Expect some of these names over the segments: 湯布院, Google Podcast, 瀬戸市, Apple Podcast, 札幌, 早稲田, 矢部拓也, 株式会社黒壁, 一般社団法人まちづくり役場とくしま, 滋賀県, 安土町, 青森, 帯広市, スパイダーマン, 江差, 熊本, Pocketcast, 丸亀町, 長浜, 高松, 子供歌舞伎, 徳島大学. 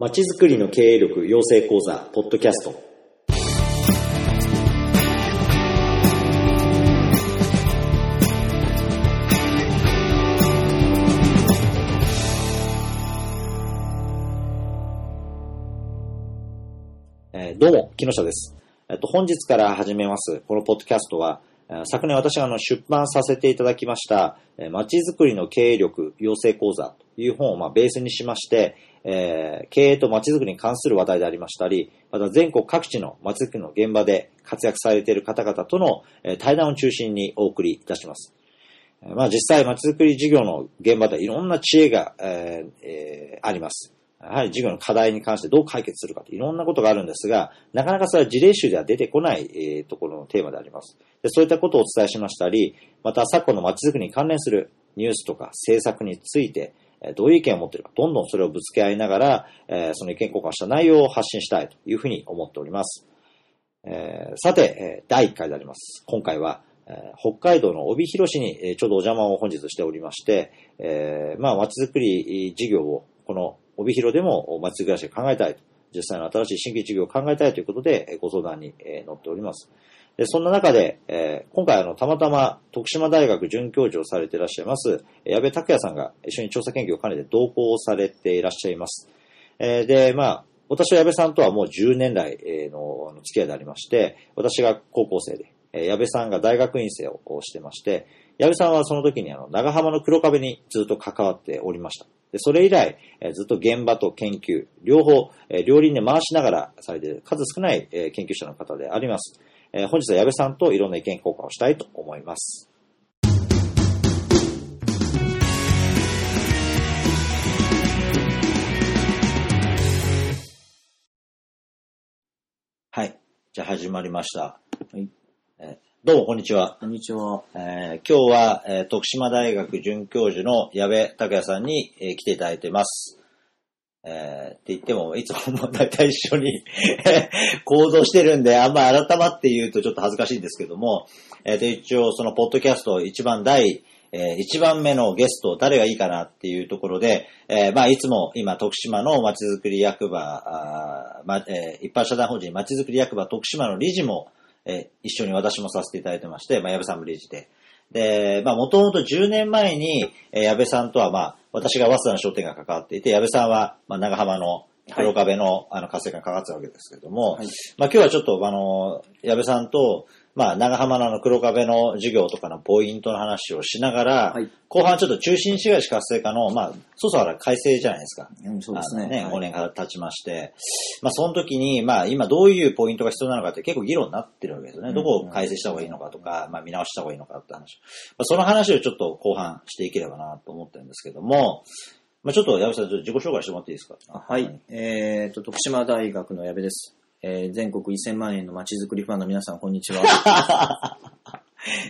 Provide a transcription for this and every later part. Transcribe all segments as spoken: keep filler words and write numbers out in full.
まちづくりの経営力養成講座ポッドキャスト。えー、どうも木下です。えっと本日から始めますこのポッドキャストは、昨年私があの出版させていただきましたまちづくりの経営力養成講座という本をまあベースにしまして、えー、経営とまちづくりに関する話題でありましたり、また全国各地のまちづくりの現場で活躍されている方々との対談を中心にお送りいたします。まあ、実際まちづくり事業の現場でいろんな知恵が、えーえー、あります。やはり事業の課題に関してどう解決するかといろんなことがあるんですが、なかなかそれは事例集では出てこない、えー、ところのテーマであります。で、そういったことをお伝えしましたり、また昨今のまちづくりに関連するニュースとか政策について、どういう意見を持っているか、どんどんそれをぶつけ合いながら、えー、その意見交換した内容を発信したいというふうに思っております。えー、さて、えー、だいいっかいであります。今回は、えー、北海道の帯広市に、えー、ちょうどお邪魔を本日しておりまして、えー、まあ、まちづくり事業をこの帯広でもまちづくりして考えたいと、実際の新しい新規事業を考えたいということでご相談に乗っております。で、そんな中で、えー、今回あのたまたま徳島大学准教授をされていらっしゃいます矢部拓也さんが一緒に調査研究を兼ねて同行をされていらっしゃいます。えー、で、まあ私は矢部さんとはもうじゅうねん来の付き合いでありまして、私が高校生で、矢部さんが大学院生をしてまして、矢部さんはその時にあの長浜の黒壁にずっと関わっておりました。で、それ以来、えー、ずっと現場と研究、両方、えー、両輪で回しながらされている数少ない、えー、研究者の方であります。えー、本日は矢部さんといろんな意見交換をしたいと思います。はい。じゃあ始まりました。はい。えーどうも、こんにちは。こんにちは。えー、今日は、えー、徳島大学准教授の矢部拓也さんに、えー、来ていただいてます。えー、って言っても、いつもだいたい一緒に行動してるんで、あんまり改まって言うとちょっと恥ずかしいんですけども、えー、と一応そのポッドキャスト一番第、えー、一番目のゲスト誰がいいかなっていうところで、えー、まあいつも今徳島のまちづくり役場、あまえー、一般社団法人まちづくり役場徳島の理事もえ一緒に私もさせていただいてまして、まあ、矢部さんも理事で。で、まあ、もともとじゅうねんまえに、え矢部さんとは、まあ、私が早稲田の商店街が関わっていて、矢部さんは、まあ、長浜の黒壁の、はい、あの、活性化に関わってたわけですけれども、はい、まあ、今日はちょっと、あの、矢部さんと、まあ、長浜のあの、黒壁の授業とかのポイントの話をしながら、はい、後半ちょっと中心市街地活性化の、まあ、そろそろ改正じゃないですか。うん、そうですね。ね、はい、ごねんが経ちまして、まあ、その時に、まあ、今どういうポイントが必要なのかって結構議論になってるわけですよね。うん、どこを改正した方がいいのかとか、まあ、見直した方がいいのかって話。まあ、その話をちょっと後半していければなと思ってるんですけども、まあ、ちょっと矢部さん、自己紹介してもらっていいですか。はい。はい、えっと、徳島大学の矢部です。えー、全国いっせんまんえんのまちづくりファンの皆さん、こんにちは。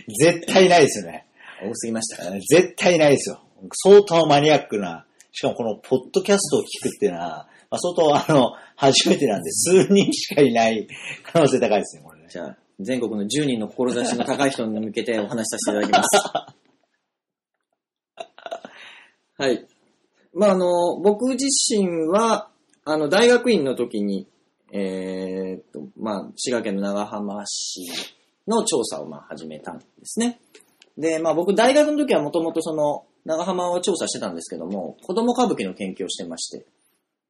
絶対ないですよね。多すぎましたね。絶対ないですよ。相当マニアックな、しかもこのポッドキャストを聞くっていうのは、まあ、相当あの、初めてなんで、数人しかいない可能性高いですね、これね。じゃあ、全国のじゅうにんの志の高い人に向けてお話しさせていただきます。はい。まあ、あの、僕自身は、あの、大学院の時に、えー、っと、まあ、滋賀県の長浜市の調査をまあ始めたんですね。で、まあ僕大学の時はもともとその長浜を調査してたんですけども、子供歌舞伎の研究をしてまして。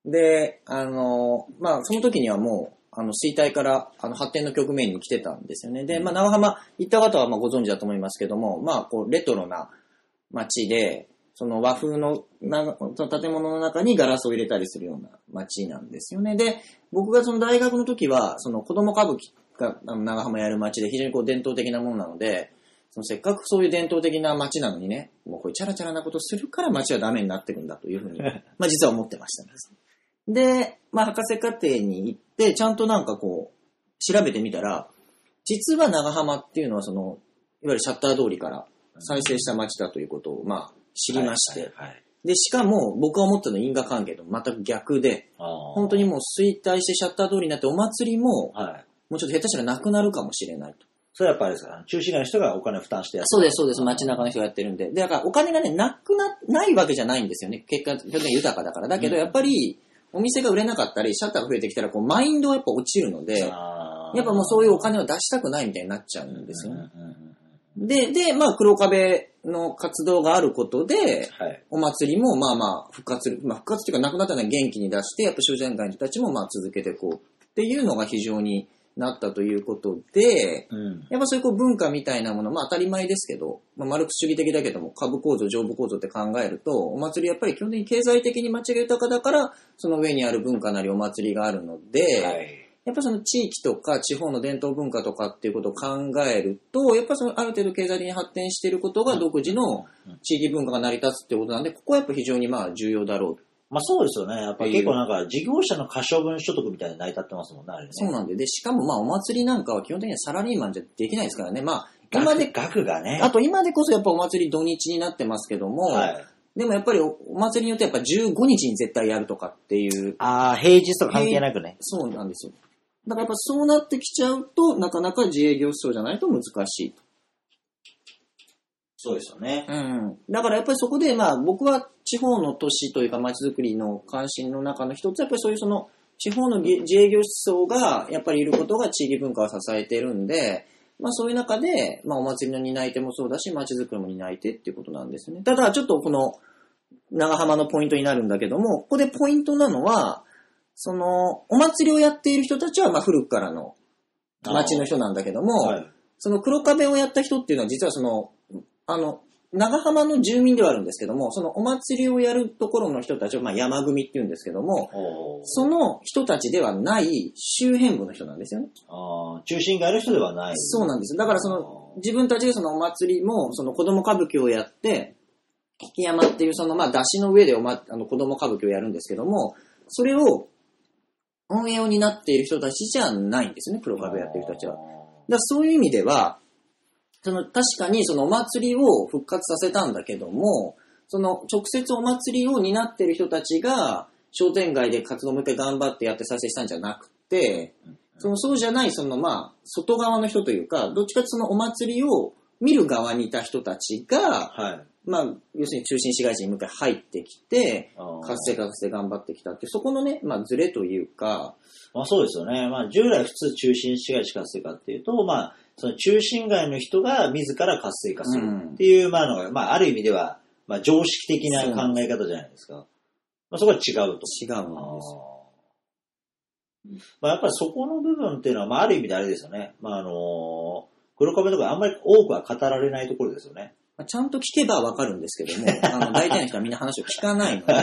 で、あの、まあその時にはもう、あの、衰退からあの発展の局面に来てたんですよね。で、まあ長浜行った方はまあご存知だと思いますけども、まあこうレトロな街で、その和風のなその建物の中にガラスを入れたりするような街なんですよね。で、僕がその大学の時は、その子供歌舞伎が長浜やる街で非常にこう伝統的なものなので、そのせっかくそういう伝統的な街なのにね、もうこういうチャラチャラなことするから街はダメになってくんだというふうに、まあ実は思ってましたんです。で、まあ博士課程に行って、ちゃんとなんかこう、調べてみたら、実は長浜っていうのはその、いわゆるシャッター通りから再生した街だということを、まあ、知りまして、はいはいはい、でしかも僕が思ったのは因果関係と全く逆で、本当にもう衰退してシャッター通りになってお祭りも、はい、もうちょっと下手したらなくなるかもしれないと。それはやっぱりですから、中心街の人がお金負担してやってる。そうですそうです、街中の人がやってるんで、だからお金がねなくなないわけじゃないんですよね。結果非常に豊かだからだけど、やっぱりお店が売れなかったり、シャッターが増えてきたら、こう、マインドはやっぱ落ちるので、やっぱもうそういうお金を出したくないみたいになっちゃうんですよね。うんうんうん、で、で、まあ、黒壁の活動があることで、はい、お祭りもまあまあ復活する。まあ、復活っていうか、なくなったのは元気に出して、やっぱ少女演会の人たちもまあ続けてこう、っていうのが非常になったということで、うん、やっぱそういうこう文化みたいなもの、まあ当たり前ですけど、まあ、マルクス主義的だけども、株構造、上部構造って考えると、お祭りやっぱり基本的に経済的に街が豊かだから、その上にある文化なりお祭りがあるので、はい、やっぱその地域とか地方の伝統文化とかっていうことを考えると、やっぱそのある程度経済的に発展していることが独自の地域文化が成り立つってことなんで、ここはやっぱ非常にまあ重要だろう。まあそうですよね。やっぱ結構なんか事業者の可処分所得みたいな成り立ってますもんね、あれね。そうなんで。で、しかもまあお祭りなんかは基本的にはサラリーマンじゃできないですからね。まあ今で、額がね。あと今でこそやっぱお祭り土日になってますけども、はい、でもやっぱりお祭りによってやっぱじゅうごにちに絶対やるとかっていう。ああ、平日とか関係なくね。そうなんですよ。だからやっぱそうなってきちゃうと、なかなか自営業思想じゃないと難しいと。そうですよね。うん。だからやっぱりそこで、まあ僕は地方の都市というか街づくりの関心の中の一つはやっぱりそういうその地方の自営業思想がやっぱりいることが地域文化を支えているんで、まあそういう中で、まあお祭りの担い手もそうだし、街づくりも担い手っていうことなんですね。ただちょっとこの長浜のポイントになるんだけども、ここでポイントなのは、そのお祭りをやっている人たちはまあ古くからの街の人なんだけども、はい、その黒壁をやった人っていうのは実はそのあの、長浜の住民ではあるんですけども、そのお祭りをやるところの人たちを、まあ、山組って言うんですけども、その人たちではない周辺部の人なんですよね。あ、中心がある人ではない。そうなんです。だからその、自分たちでそのお祭りも、その子供歌舞伎をやって、引山っていうその、まあ、出汁の上でお、ま、あの子供歌舞伎をやるんですけども、それを、運営を担っている人たちじゃないんですよね、黒壁やってる人たちは。だからそういう意味では、その確かにそのお祭りを復活させたんだけども、その直接お祭りを担ってる人たちが商店街で活動をもう一回頑張ってやって再生したんじゃなくて、そのそうじゃないそのまあ外側の人というか、どっちかというとそのお祭りを見る側にいた人たちが、はい、まあ要するに中心市街地にもう一回入ってきて、活性化して頑張ってきたって、そこのね、まあズレというか、まあそうですよね。まあ従来普通中心市街地活性化っていうと、まあその中心街の人が自ら活性化するっていう、うん、まあのが、まあある意味では、まあ常識的な考え方じゃないですか。まあそこは違うと。違うんですよ。まあやっぱりそこの部分っていうのは、まあある意味であれですよね。まああの、黒壁とかあんまり多くは語られないところですよね。ちゃんと聞けばわかるんですけども、あの大体の人はみんな話を聞かないので。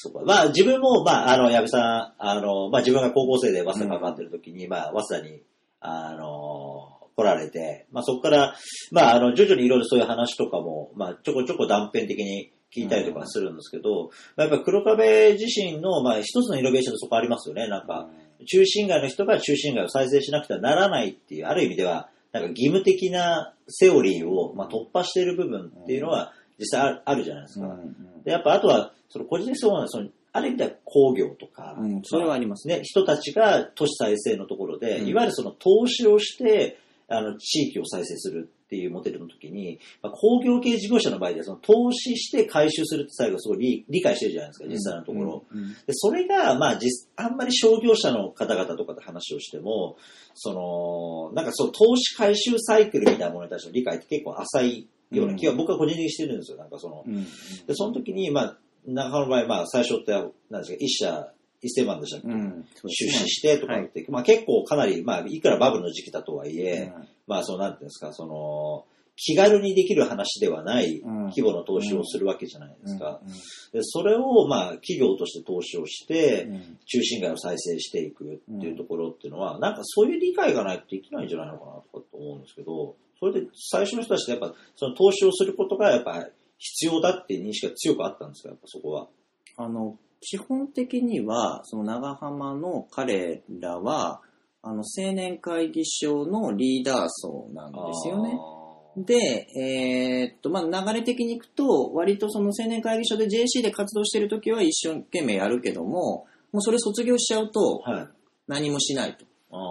そうまあ自分も、まああの、矢部さん、あの、まあ自分が高校生で早稲田かかってる時に、うん、まあ早稲田に、あのー、来られて、まあ、そこから、まあ、あの、徐々にいろいろそういう話とかも、まあ、ちょこちょこ断片的に聞いたりとかするんですけど、うん、まあ、やっぱ黒壁自身の、まあ、一つのイノベーションとそこありますよね。なんか、中心街の人が中心街を再生しなくてはならないっていう、ある意味では、なんか義務的なセオリーを、まあ、突破している部分っていうのは、実際あるじゃないですか。うんうん、で、やっぱ、あとは、その、個人的にそうなんですよ。ある意味では工業とか、うん、それはありますね。人たちが都市再生のところで、うん、いわゆるその投資をして、あの、地域を再生するっていうモデルの時に、まあ、工業系事業者の場合では、その投資して回収するって最後すごい理解してるじゃないですか、実際のところ。うんうん、でそれが、まあ実、あんまり商業者の方々とかと話をしても、その、なんかその投資回収サイクルみたいなものに対しての理解って結構浅いような気が、うん、僕は個人的にしてるんですよ、なんかその。うんうん、で、その時に、まあ、中野の場合、まあ、最初って、何ですか、一社、一千万でしたっけ、うん、出資してとかって、はい、まあ結構かなり、まあ、いくらバブルの時期だとはいえ、うん、まあ、そうなんていうんですか、その、気軽にできる話ではない規模の投資をするわけじゃないですか。うんうん、でそれを、まあ、企業として投資をして、うん、中心街を再生していくっていうところっていうのは、なんかそういう理解がないとできないんじゃないのかなとかと思うんですけど、それで最初の人たちってやっぱ、その投資をすることが、やっぱ、必要だっていう認識が強くあったんですか、やっぱそこは。あの、基本的には、その長浜の彼らは、あの、青年会議所のリーダー層なんですよね。で、えー、っと、まあ、流れ的にいくと、割とその青年会議所で ジェーシー で活動してるときは一生懸命やるけども、もうそれ卒業しちゃうと、何もしないと。は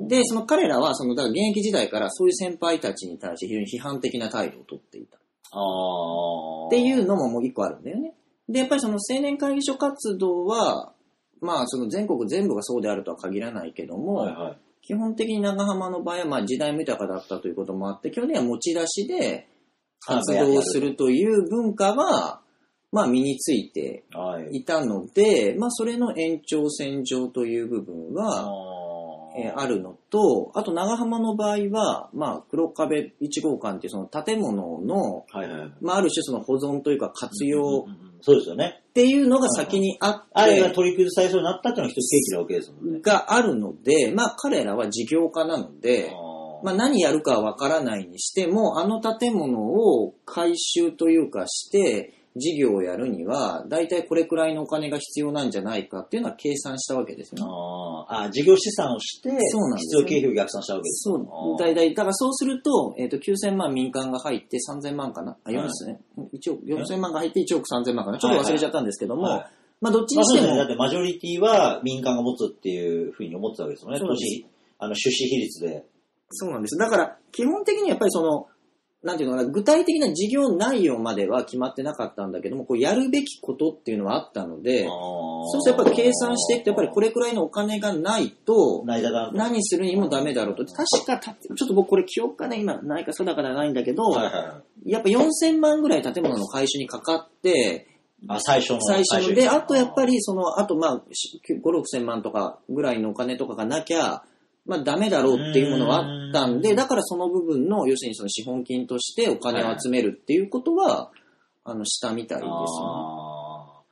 い、あで、その彼らは、その、だから現役時代からそういう先輩たちに対して非常に批判的な態度をとっていた。あっていうのももう一個あるんだよね。で、やっぱりその青年会議所活動は、まあその全国全部がそうであるとは限らないけども、はいはい、基本的に長浜の場合はまあ時代も豊かだったということもあって、去年は持ち出しで活動するという文化は、まあ身についていたので、はい、まあそれの延長線上という部分は、えー、あるのと、あと長浜の場合は、まあ黒壁いち号館っていうその建物の、はいはいはい、まあある種その保存というか活用、うんうんうん、そうですよね。っていうのが先にあって、あれが取り崩されそうになったっていうのが一つ契機なわけですもんね。があるので、まあ彼らは事業家なので、まあ何やるかはわからないにしても、あの建物を改修というかして、事業をやるには、だいたいこれくらいのお金が必要なんじゃないかっていうのは計算したわけですよね。ああ、事業資産をして、そうなんですね、必要経費を逆算したわけですよね。そう、だいたい、だからそうすると、えっと、きゅうせんまん民間が入ってさんぜんまんかなあ、よんですね。いちおく、よんせんまんが入っていちおくさんぜんまんかな。ちょっと忘れちゃったんですけども、はいはいはい、まあどっちにしても、まあね。だってマジョリティは民間が持つっていうふうに思ってたわけですよね。当時、あの、出資比率で。そうなんです。だから、基本的にやっぱりその、なんていうのかな、具体的な事業内容までは決まってなかったんだけども、こうやるべきことっていうのはあったので、そうするとやっぱり計算していって、やっぱりこれくらいのお金がないと、何するにもダメだろうと。確か、ちょっと僕これ記憶がね、今ないか定かではないんだけど、はいはい、やっぱよんせんまんぐらい建物の改修にかかって、あ、最初の。最初の。で、あとやっぱりその、あとまあ、ご、ろくせんまんとかぐらいのお金とかがなきゃ、まあダメだろうっていうものはあったんで、だからその部分の、要するにその資本金としてお金を集めるっていうことは、あの、したみたいですね。あ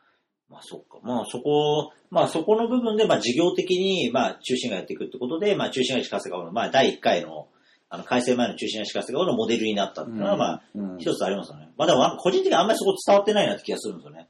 ー。まあそっか。まあそこ、まあそこの部分で、まあ事業的に、まあ中心街やっていくってことで、まあ中心街市春日川の、まあだいいっかいの、あの、改正前の中心街市春日川のモデルになったっていうのは、まあ、一つありますよね。まあでも個人的にあんまりそこ伝わってないなって気がするんですよね。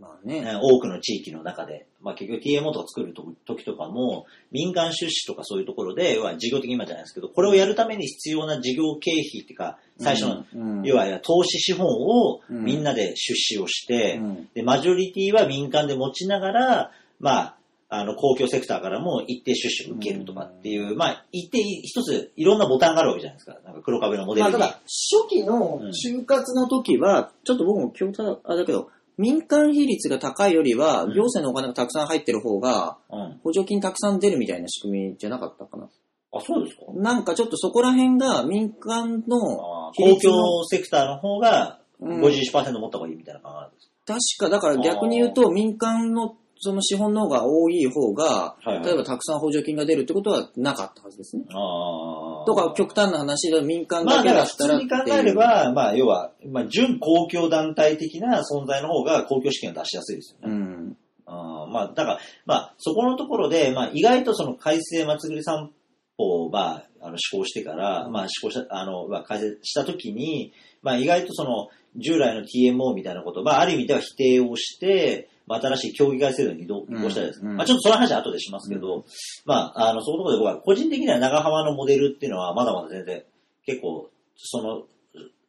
まあね、多くの地域の中で、まあ、結局 ティーエムオー とか作る時とかも民間出資とかそういうところで要は事業的に今じゃないですけど、これをやるために必要な事業経費っていうか最初の、うんうん、要は投資資本をみんなで出資をして、うん、でマジョリティは民間で持ちながら、まあ、あの公共セクターからも一定出資を受けるとかっていう、うん、まあ、一定一ついろんなボタンがあるわけじゃないですか。なんか黒壁のモデルに、まあ、ただ初期の就活の時は、うん、ちょっと僕も今日あれだけど、民間比率が高いよりは、行政のお金がたくさん入ってる方が、補助金たくさん出るみたいな仕組みじゃなかったかな。あ、そうですか。なんかちょっとそこら辺が民間の比率の、公共セクターの方が ごじゅういちパーセント 持った方がいいみたいな感じですか。確か、だから逆に言うと、民間のその資本の方が多い方が、例えばたくさん補助金が出るってことはなかったはずですね。あ、とか極端な話で民間だけだったらっていう。まあ、普通に考えれば、まあ要は、まあ、準公共団体的な存在の方が公共資金を出しやすいですよね。うん、あ、まあだから、まあそこのところで、まあ意外とその改正まつぐり散歩を、まあ、あの施行してから、まあ施行した、あの、まあ、改正したときに、まあ意外とその従来の ティーエムオー みたいなこと、まあある意味では否定をして、新しい協議会制度に移行したじゃないですか、うんうん、まあ、ちょっとその話は後でしますけど、うん、まあ、あの、そのところで僕は個人的には長浜のモデルっていうのはまだまだ全然結構、その、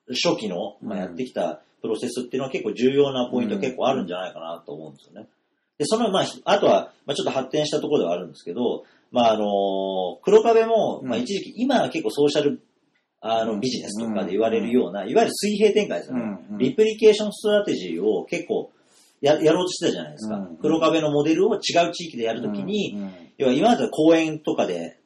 初期の、まあ、やってきたプロセスっていうのは結構重要なポイント結構あるんじゃないかなと思うんですよね。で、その、まあ、あとは、まあ、ちょっと発展したところではあるんですけど、まあ、あの、黒壁も、まあ、一時期、今は結構ソーシャル、あの、ビジネスとかで言われるような、いわゆる水平展開ですよね。うんうん、リプリケーションストラテジーを結構、や, やろうとしてたじゃないですか、うんうん。黒壁のモデルを違う地域でやるときに、うんうん、要は今まで公園とかで、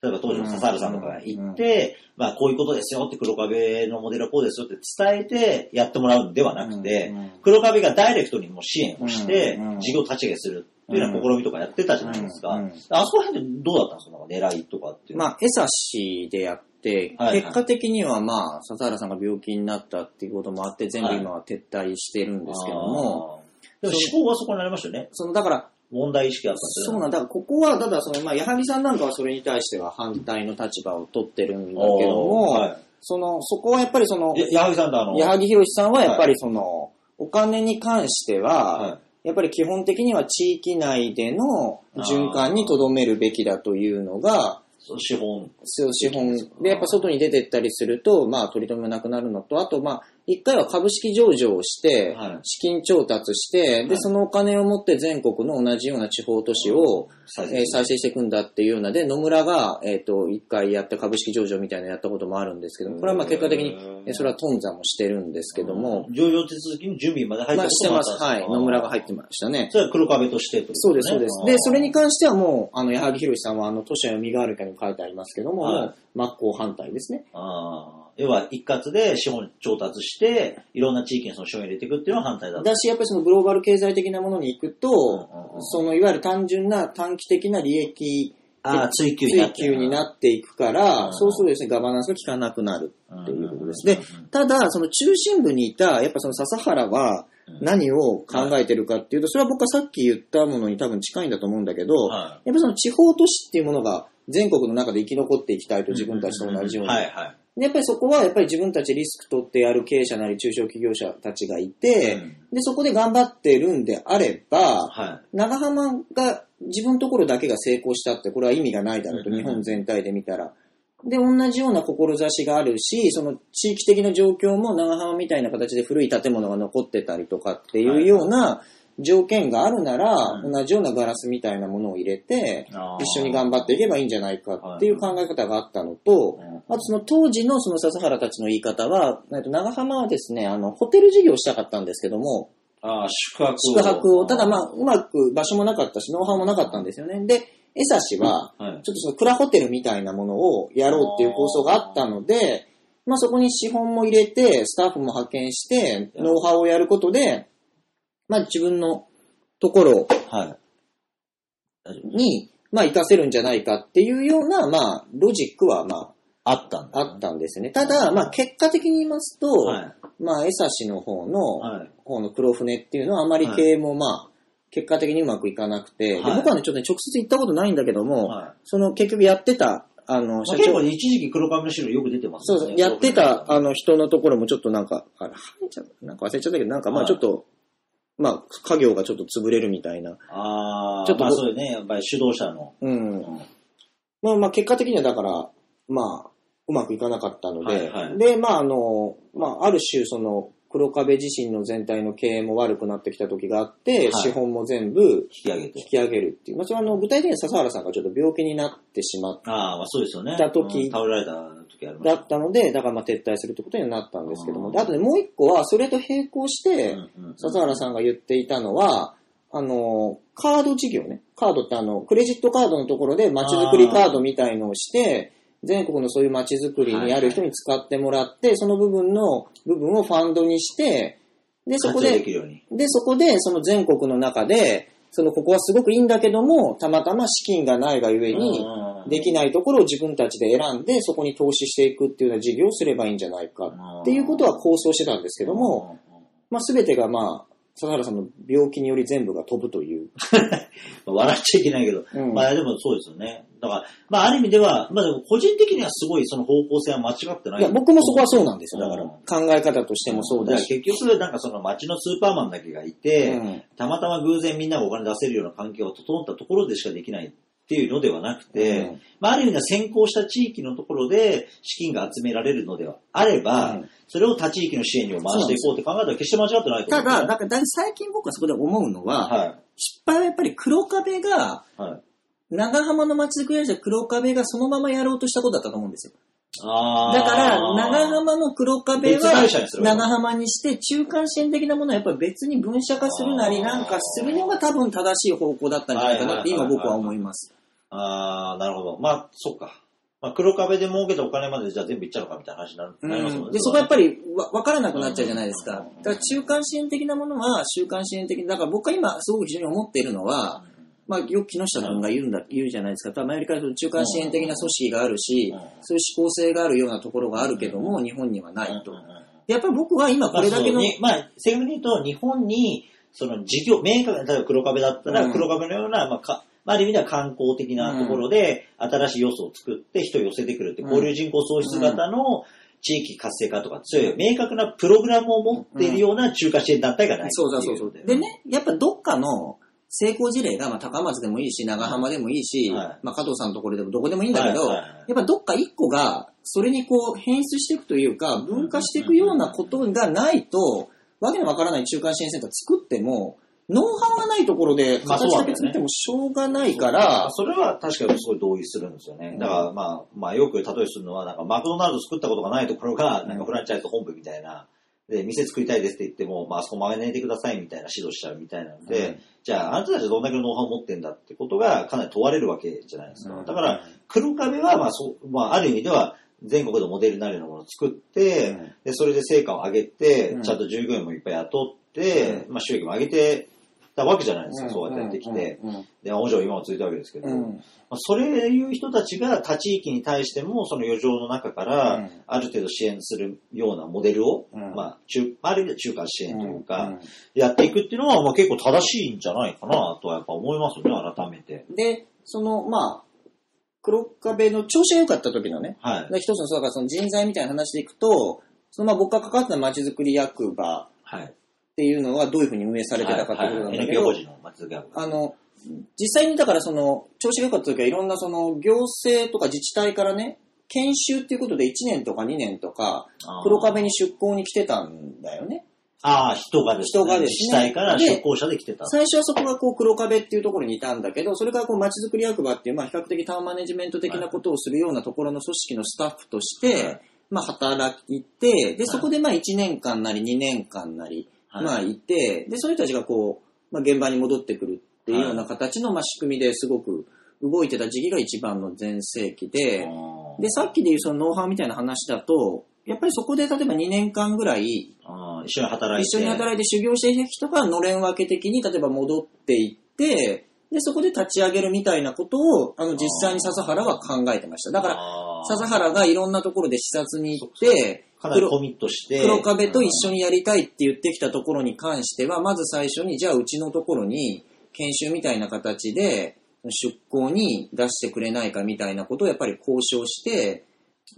例えば当時の笹原さんとかが行って、うんうんうん、まあこういうことですよって黒壁のモデルはこうですよって伝えてやってもらうんではなくて、うんうん、黒壁がダイレクトにも支援をして、事業立ち上げするというような試みとかやってたじゃないですか。うんうんうんうん、あそこら辺でどうだったんですか、狙いとかっていう。まあ、江差しでやって、はいはい、結果的にはまあ笹原さんが病気になったっていうこともあって、全部今は撤退してるんですけども、はい、でも思考はそこになりましたよね。そのだから問題意識があったんですよね。そうなんだ。だからここはただそのまあ矢作さんなんかはそれに対しては反対の立場を取ってるんだけども、はい、そのそこはやっぱりその矢作さんとあの矢作博さんはやっぱりその、はい、お金に関しては、はい、やっぱり基本的には地域内での循環に留めるべきだというのが。そう資本。そう資本でやっぱ外に出てったりするとまあ取り留めなくなるのと、あとまあ一回は株式上場をして、はい、資金調達して、はい、で、そのお金を持って全国の同じような地方都市を、はいえー、再生していくんだっていうようなで、野村が、えっと、一回やった株式上場みたいなのやったこともあるんですけども、これはまあ結果的に、それは頓挫もしてるんですけども。上場手続きの準備まで入ってましたね。まあ、してます。はい。野村が入ってましたね。それは黒壁としてという、ね。そうです、そうです。で、それに関してはもう、あの、矢作博さんは、あの、都市は身代わりかにも書いてありますけども、はい、真っ向反対ですね。ああ。要は一括で資本調達して、いろんな地域にその資本を入れていくっていうのは反対だと。だし、やっぱりそのグローバル経済的なものに行くと、うんうん、そのいわゆる単純な短期的な利益あ追求になっていくから、うん、そうするとですね、ガバナンスが効かなくなるっていうことですね。うんうん、ただ、その中心部にいた、やっぱその笹原は、何を考えてるかっていうと、それは僕はさっき言ったものに多分近いんだと思うんだけど、はい、やっぱその地方都市っていうものが全国の中で生き残っていきたいと自分たちと同じように。はいはい。やっぱりそこはやっぱり自分たちリスク取ってやる経営者なり中小企業者たちがいて、うん、で、そこで頑張ってるんであれば、はい、長浜が自分のところだけが成功したってこれは意味がないだろうと、うん、日本全体で見たら。で、同じような志があるし、その地域的な状況も長浜みたいな形で古い建物が残ってたりとかっていうような条件があるなら、はい、同じようなガラスみたいなものを入れて、はい、一緒に頑張っていけばいいんじゃないかっていう考え方があったのと、はい、あとその当時のその笹原たちの言い方は、長浜はですね、あの、ホテル事業をしたかったんですけども、あ宿泊を。宿泊を。ただまあ、うまく場所もなかったし、ノウハウもなかったんですよね。で、江差は、ちょっとその蔵ホテルみたいなものをやろうっていう構想があったので、まあそこに資本も入れて、スタッフも派遣して、ノウハウをやることで、まあ自分のところに、まあ活かせるんじゃないかっていうような、まあロジックはまあ、あったんだ、ね、あったんですよね。ただ、まあ結果的に言いますと、はい、まあ江差の方の、はい、方の黒船っていうのはあまり経営もまあ、はい結果的にうまくいかなくて、はい、僕はね、ちょっとね、直接行ったことないんだけども、はい、その結局やってた、あの、社長。結構ね、一時期黒髪の資料よく出てますね。そうそう、やってた、あの、人のところもちょっとなんか、あれ、なんか忘れちゃったけど、なんかまあちょっと、はいまあ、家業がちょっと潰れるみたいな。ああ、ちょっと。まあそうね、やっぱり主導者の。うん。うん、まあまあ結果的にはだから、まあ、うまくいかなかったので、はいはい、で、まああの、まあある種その、黒壁自身の全体の経営も悪くなってきた時があって、はい、資本も全部引き上げて引き上げるっていう。まあ、それはあの具体的に笹原さんがちょっと病気になってしまった時、ああ、そうですよね。うん、倒れられた時ありました。だったので、だからまあ撤退するってことになったんですけども、うん、あとねもう一個はそれと並行して、うんうんうん、笹原さんが言っていたのはあのカード事業ね、カードってあのクレジットカードのところで街づくりカードみたいのをして。全国のそういう街づくりにある人に使ってもらって、はい、その部分の部分をファンドにして、で、そこで、で、そこで、その全国の中で、そのここはすごくいいんだけども、たまたま資金がないがゆえに、できないところを自分たちで選んで、そこに投資していくっていうような事業をすればいいんじゃないかっていうことは構想してたんですけども、まあ全てがまあ、笹原さんの病気により全部が飛ぶという。笑っちゃいけないけど、うん、まあでもそうですよね。だから、まあある意味では、まあでも個人的にはすごいその方向性は間違ってない。いや、僕もそこはそうなんですよ。だから、考え方としてもそうだし。うん、だ結局、なんかその街のスーパーマンだけがいて、うん、たまたま偶然みんながお金出せるような環境が整ったところでしかできないっていうのではなくて、うん、まあある意味では先行した地域のところで資金が集められるのではあれば、うんそれを他地域の支援にも回していこうって考えたら決して間違ってないと思う、ね。ただ、なんかだ最近僕はそこで思うのは、はい、失敗はやっぱり黒壁が、はい、長浜の街づくりで黒壁がそのままやろうとしたことだったと思うんですよ。あだから、長浜の黒壁は長浜にして、中間支援的なものはやっぱり別に分社化するなりなんかするのが多分正しい方向だったんじゃないかなって今僕は思います。あー、なるほど。まあ、そっか。まあ、黒壁で儲けたお金までじゃあ全部いっちゃうのかみたいな話になりますもんね。で、そこはやっぱり分からなくなっちゃうじゃないですか。だから中間支援的なものは中間支援的だから僕は今すごく非常に思っているのは、まあよく木下君が言うんだ、言うじゃないですか。ただ前よりから中間支援的な組織があるし、そういう思考性があるようなところがあるけども日本にはないと。やっぱり僕は今これだけの、まあ正確に言うと日本にその事業明確な例えば黒壁だったら黒壁のようなまあかまあ、ある意味では観光的なところで、新しい要素を作って人を寄せてくるって、交流人口創出型の地域活性化とか、そういう明確なプログラムを持っているような中華支援団体がない。そうだそうそう。でね、やっぱどっかの成功事例が、まあ、高松でもいいし、長浜でもいいし、はい、まあ、加藤さんのところでもどこでもいいんだけど、はいはいはい、やっぱどっか一個が、それにこう変質していくというか分化していくようなことがないと、わけのわからない中間支援センター作ってもノウハウがないところで形だけ作ってもしょうがないから、それは確かにすごい同意するんですよね。だからまあまあよく例えするのはなんかマクドナルド作ったことがないところがなんかフランチャイズ本部みたいなで店作りたいですって言ってもまあそこ曲げないでくださいみたいな指導しちゃうみたいなので、うん、じゃああなたたちどんだけのノウハウを持ってんだってことがかなり問われるわけじゃないですか。うん、だから黒壁はまあそまあある意味では全国のモデルになるようなものを作って、うん、でそれで成果を上げてちゃんと従業員もいっぱい雇って、うん、まあ収益も上げてたわけじゃないですか、そうやってやってきて、うんうんうん、で往生今も続いたわけですけど、うんまあ、それいう人たちが他地域に対してもその余剰の中からある程度支援するようなモデルを、うん、まあ中ある意味で中間支援というか、うんうん、やっていくっていうのはまあ結構正しいんじゃないかなとはやっぱ思いますよね、改めて。でそのまあ黒壁の調子が良かった時のね、はい、一つのそうだからその人材みたいな話でいくと、そのまあ僕が関わってたまちづくり役場、はいっていうのはどういうふうに運営されてたかということなんだけど、あの実際にだからその調子が良かった時はいろんなその行政とか自治体からね研修っていうことでいちねんとかにねんとか黒壁に出向に来てたんだよね。ああ人がですね。人がですね。自治体から出向者で来てた。最初はそこがこう黒壁っていうところにいたんだけど、それからこうまちづくり役場っていうまあ比較的タウンマネジメント的なことをするようなところの組織のスタッフとしてまあ働いて、でそこでまあいちねんかんなりにねんかんなりまあいて、でそういう人たちがこう、まあ、現場に戻ってくるっていうような形の、はい、まあ、仕組みですごく動いてた時期が一番の全盛期で、でさっきでいうそのノウハウみたいな話だとやっぱりそこで例えばにねんかんぐらいあ一緒に働いて一緒に働いて修行していた人がのれん分け的に例えば戻っていってでそこで立ち上げるみたいなことをあの実際に笹原は考えてました。だから笹原がいろんなところで視察に行ってかなりコミットして黒壁と一緒にやりたいって言ってきたところに関しては、まず最初にじゃあうちのところに研修みたいな形で出向に出してくれないかみたいなことをやっぱり交渉して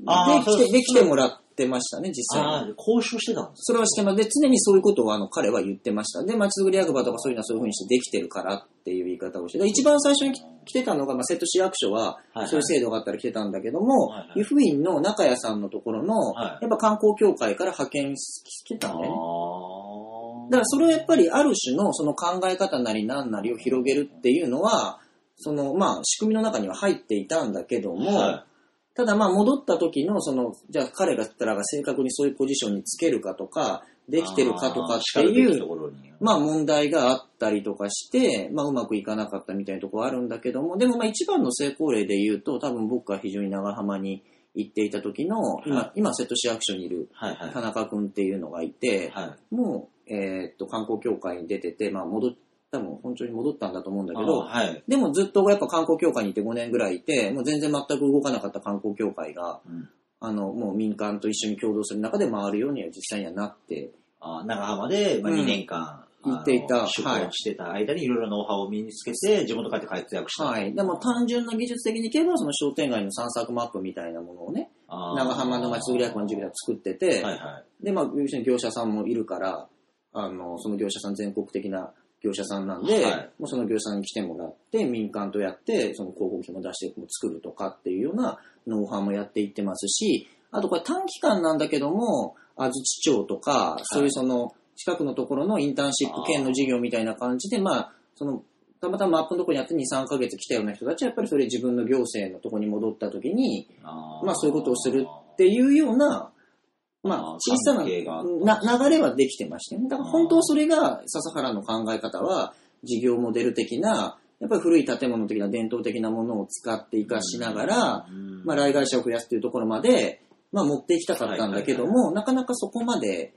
で来てもらってましたね、実際に。あ、交渉してたんですか。それはしてます。で常にそういうことをあの彼は言ってました。でまちづくり役場とかそういうのはそういう風にしてできてるからっていう言い方をして、一番最初に来てたのが、まあ、瀬戸市役所はそういう制度があったら来てたんだけども、はいはい、湯布院の中谷さんのところの、はい、やっぱ観光協会から派遣してたんだよね。あ、だからそれはやっぱりある種のその考え方なりなんなりを広げるっていうのはそのまあ仕組みの中には入っていたんだけども、はい、ただまあ戻った時のそのじゃあ彼らが正確にそういうポジションにつけるかとかできてるかとかっていうまあ問題があったりとかしてまあうまくいかなかったみたいなところはあるんだけども、でもまあ一番の成功例で言うと多分僕が非常に長浜に行っていた時の今今瀬戸市役所にいる田中君っていうのがいて、もうえっと観光協会に出ててまあ戻って多分本庁に戻ったんだと思うんだけど、はい、でもずっとやっぱ観光協会にいてごねんぐらいいて、もう全然全く動かなかった観光協会が、うん、あのもう民間と一緒に共同する中で回るようには実際にはなって、あ、長浜でまあにねんかん、うん、行っていた、出向してた間にいろいろノウハウを身につけて地元帰って活躍した。はい。でも単純な技術的にいけばその商店街の散策マップみたいなものをね、長浜のまちづくり役の授業で作ってて、はいはい、でまあ要するに業者さんもいるから、あのその業者さん全国的な業者さんなんで、はい、もうその業者さんに来てもらって民間とやってその広告費も出しても作るとかっていうようなノウハウもやっていってますし、あとこれ短期間なんだけども安土町とか、はい、そういうその近くのところのインターンシップ兼の事業みたいな感じで、あ、まあそのたまたまマップのところにあって に,さん ヶ月来たような人たちはやっぱりそれ自分の行政のところに戻った時にあ、まあ、そういうことをするっていうようなまあ、小さな流れはできてましてね。だから本当それが笹原の考え方は事業モデル的なやっぱり古い建物的な伝統的なものを使って活かしながら、まあ、来街者を増やすというところまで、まあ、持っていきたかったんだけども、なかなかそこまで、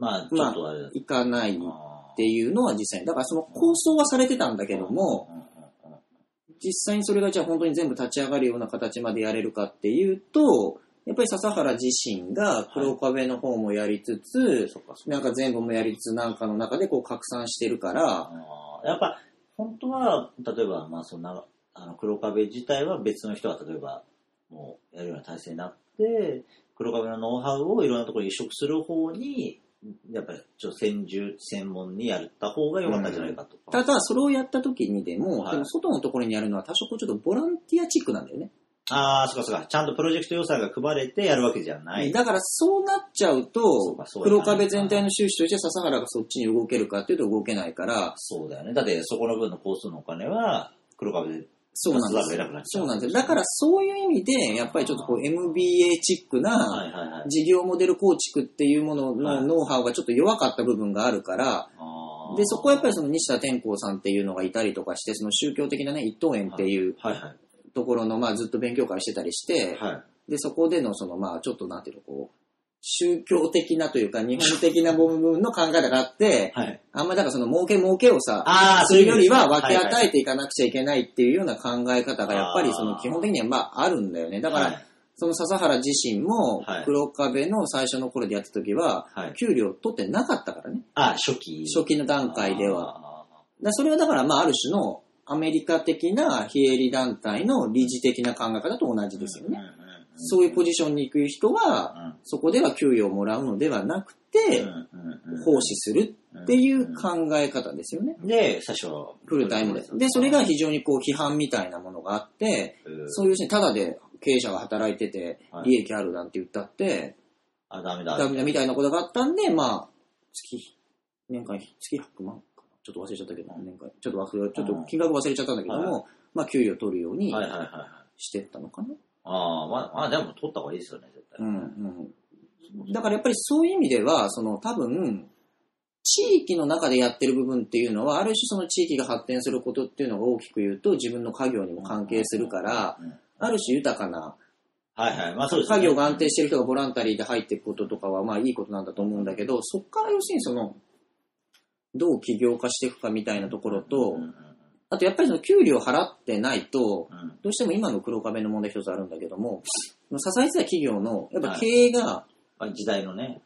まあ、ちょっとあれ、まあ、いかないっていうのは実際にだからその構想はされてたんだけども、実際にそれがじゃあ本当に全部立ち上がるような形までやれるかっていうとやっぱり笹原自身が黒壁の方もやりつつ、はい、なんか全部もやりつつなんかの中でこう拡散してるから、あ、やっぱ本当は例えばまあそんなあの黒壁自体は別の人が例えばもうやるような体制になって黒壁のノウハウをいろんなところに移植する方にやっぱりちょっと専従専門にやった方が良かったんじゃないかとか、うん、ただそれをやった時にでも、はい、でも外のところにやるのは多少ちょっとボランティアチックなんだよね。ああ、そうかそうか。ちゃんとプロジェクト予算が組まれてやるわけじゃない。だからそうなっちゃうと、黒壁全体の収支として笹原がそっちに動けるかっていうと動けないから。そうだよね。だってそこの分のコストのお金は黒壁で。そうなんです。そうなんです。だからそういう意味で、やっぱりちょっとこう エムビーエー チックな事業モデル構築っていうもののノウハウがちょっと弱かった部分があるから、で、そこはやっぱりその西田天功さんっていうのがいたりとかして、その宗教的なね、一等園っていうところの、まあずっと勉強会してたりして、で、そこでのその、まあちょっとなんていうの、こう、宗教的なというか日本的な部分の考え方があって、はい、あんまだからその儲け儲けをさ、それよりは分け与えていかなくちゃいけないっていうような考え方がやっぱりその基本的にはまああるんだよね。だからその笹原自身も黒壁の最初の頃でやった時は給料取ってなかったからね。あ、初期初期の段階では。だそれはだからまあある種のアメリカ的な非営利団体の理事的な考え方と同じですよね。うんうん、そういうポジションに行く人は、そこでは給与をもらうのではなくて、奉仕するっていう考え方ですよね。で、最初はフルタイムで。で、それが非常にこう批判みたいなものがあって、そういうただで経営者が働いてて利益あるなんて言ったって、あ、ダメだ。ダメだみたいなことがあったんで、まあ、月、年間、月ひゃくまんかな。ちょっと忘れちゃったけど、年間、ちょっと忘れ、ちょっと金額忘れちゃったんだけども、まあ、給与取るようにしてったのかな。ああ、まあ、まあ、でも取った方がいいですよね、絶対。うんうん。だからやっぱりそういう意味では、その多分、地域の中でやってる部分っていうのは、ある種その地域が発展することっていうのが大きく言うと、自分の家業にも関係するから、うんうんうんうん、ある種豊かな、はいはい、まあそうですね。家業が安定してる人がボランタリーで入っていくこととかは、まあいいことなんだと思うんだけど、そっから要するにその、どう起業化していくかみたいなところと、うんうんうん、あとやっぱりその給料払ってないと、どうしても今の黒壁の問題一つあるんだけども、支えてた企業のやっぱ経営が時代のね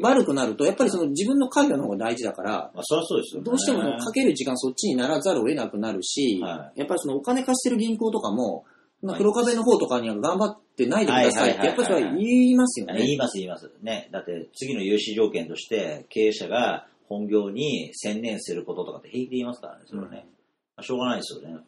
悪くなると、やっぱりその自分の家業の方が大事だから、どうしてもかける時間そっちにならざるを得なくなるし、やっぱりそのお金貸してる銀行とかも黒壁の方とかには頑張ってないでくださいってやっぱりそれは言いますよね。言います言いますね。だって次の融資条件として経営者が本業に専念することとかって平気で言いますからね。それはね。しょうがないですよね。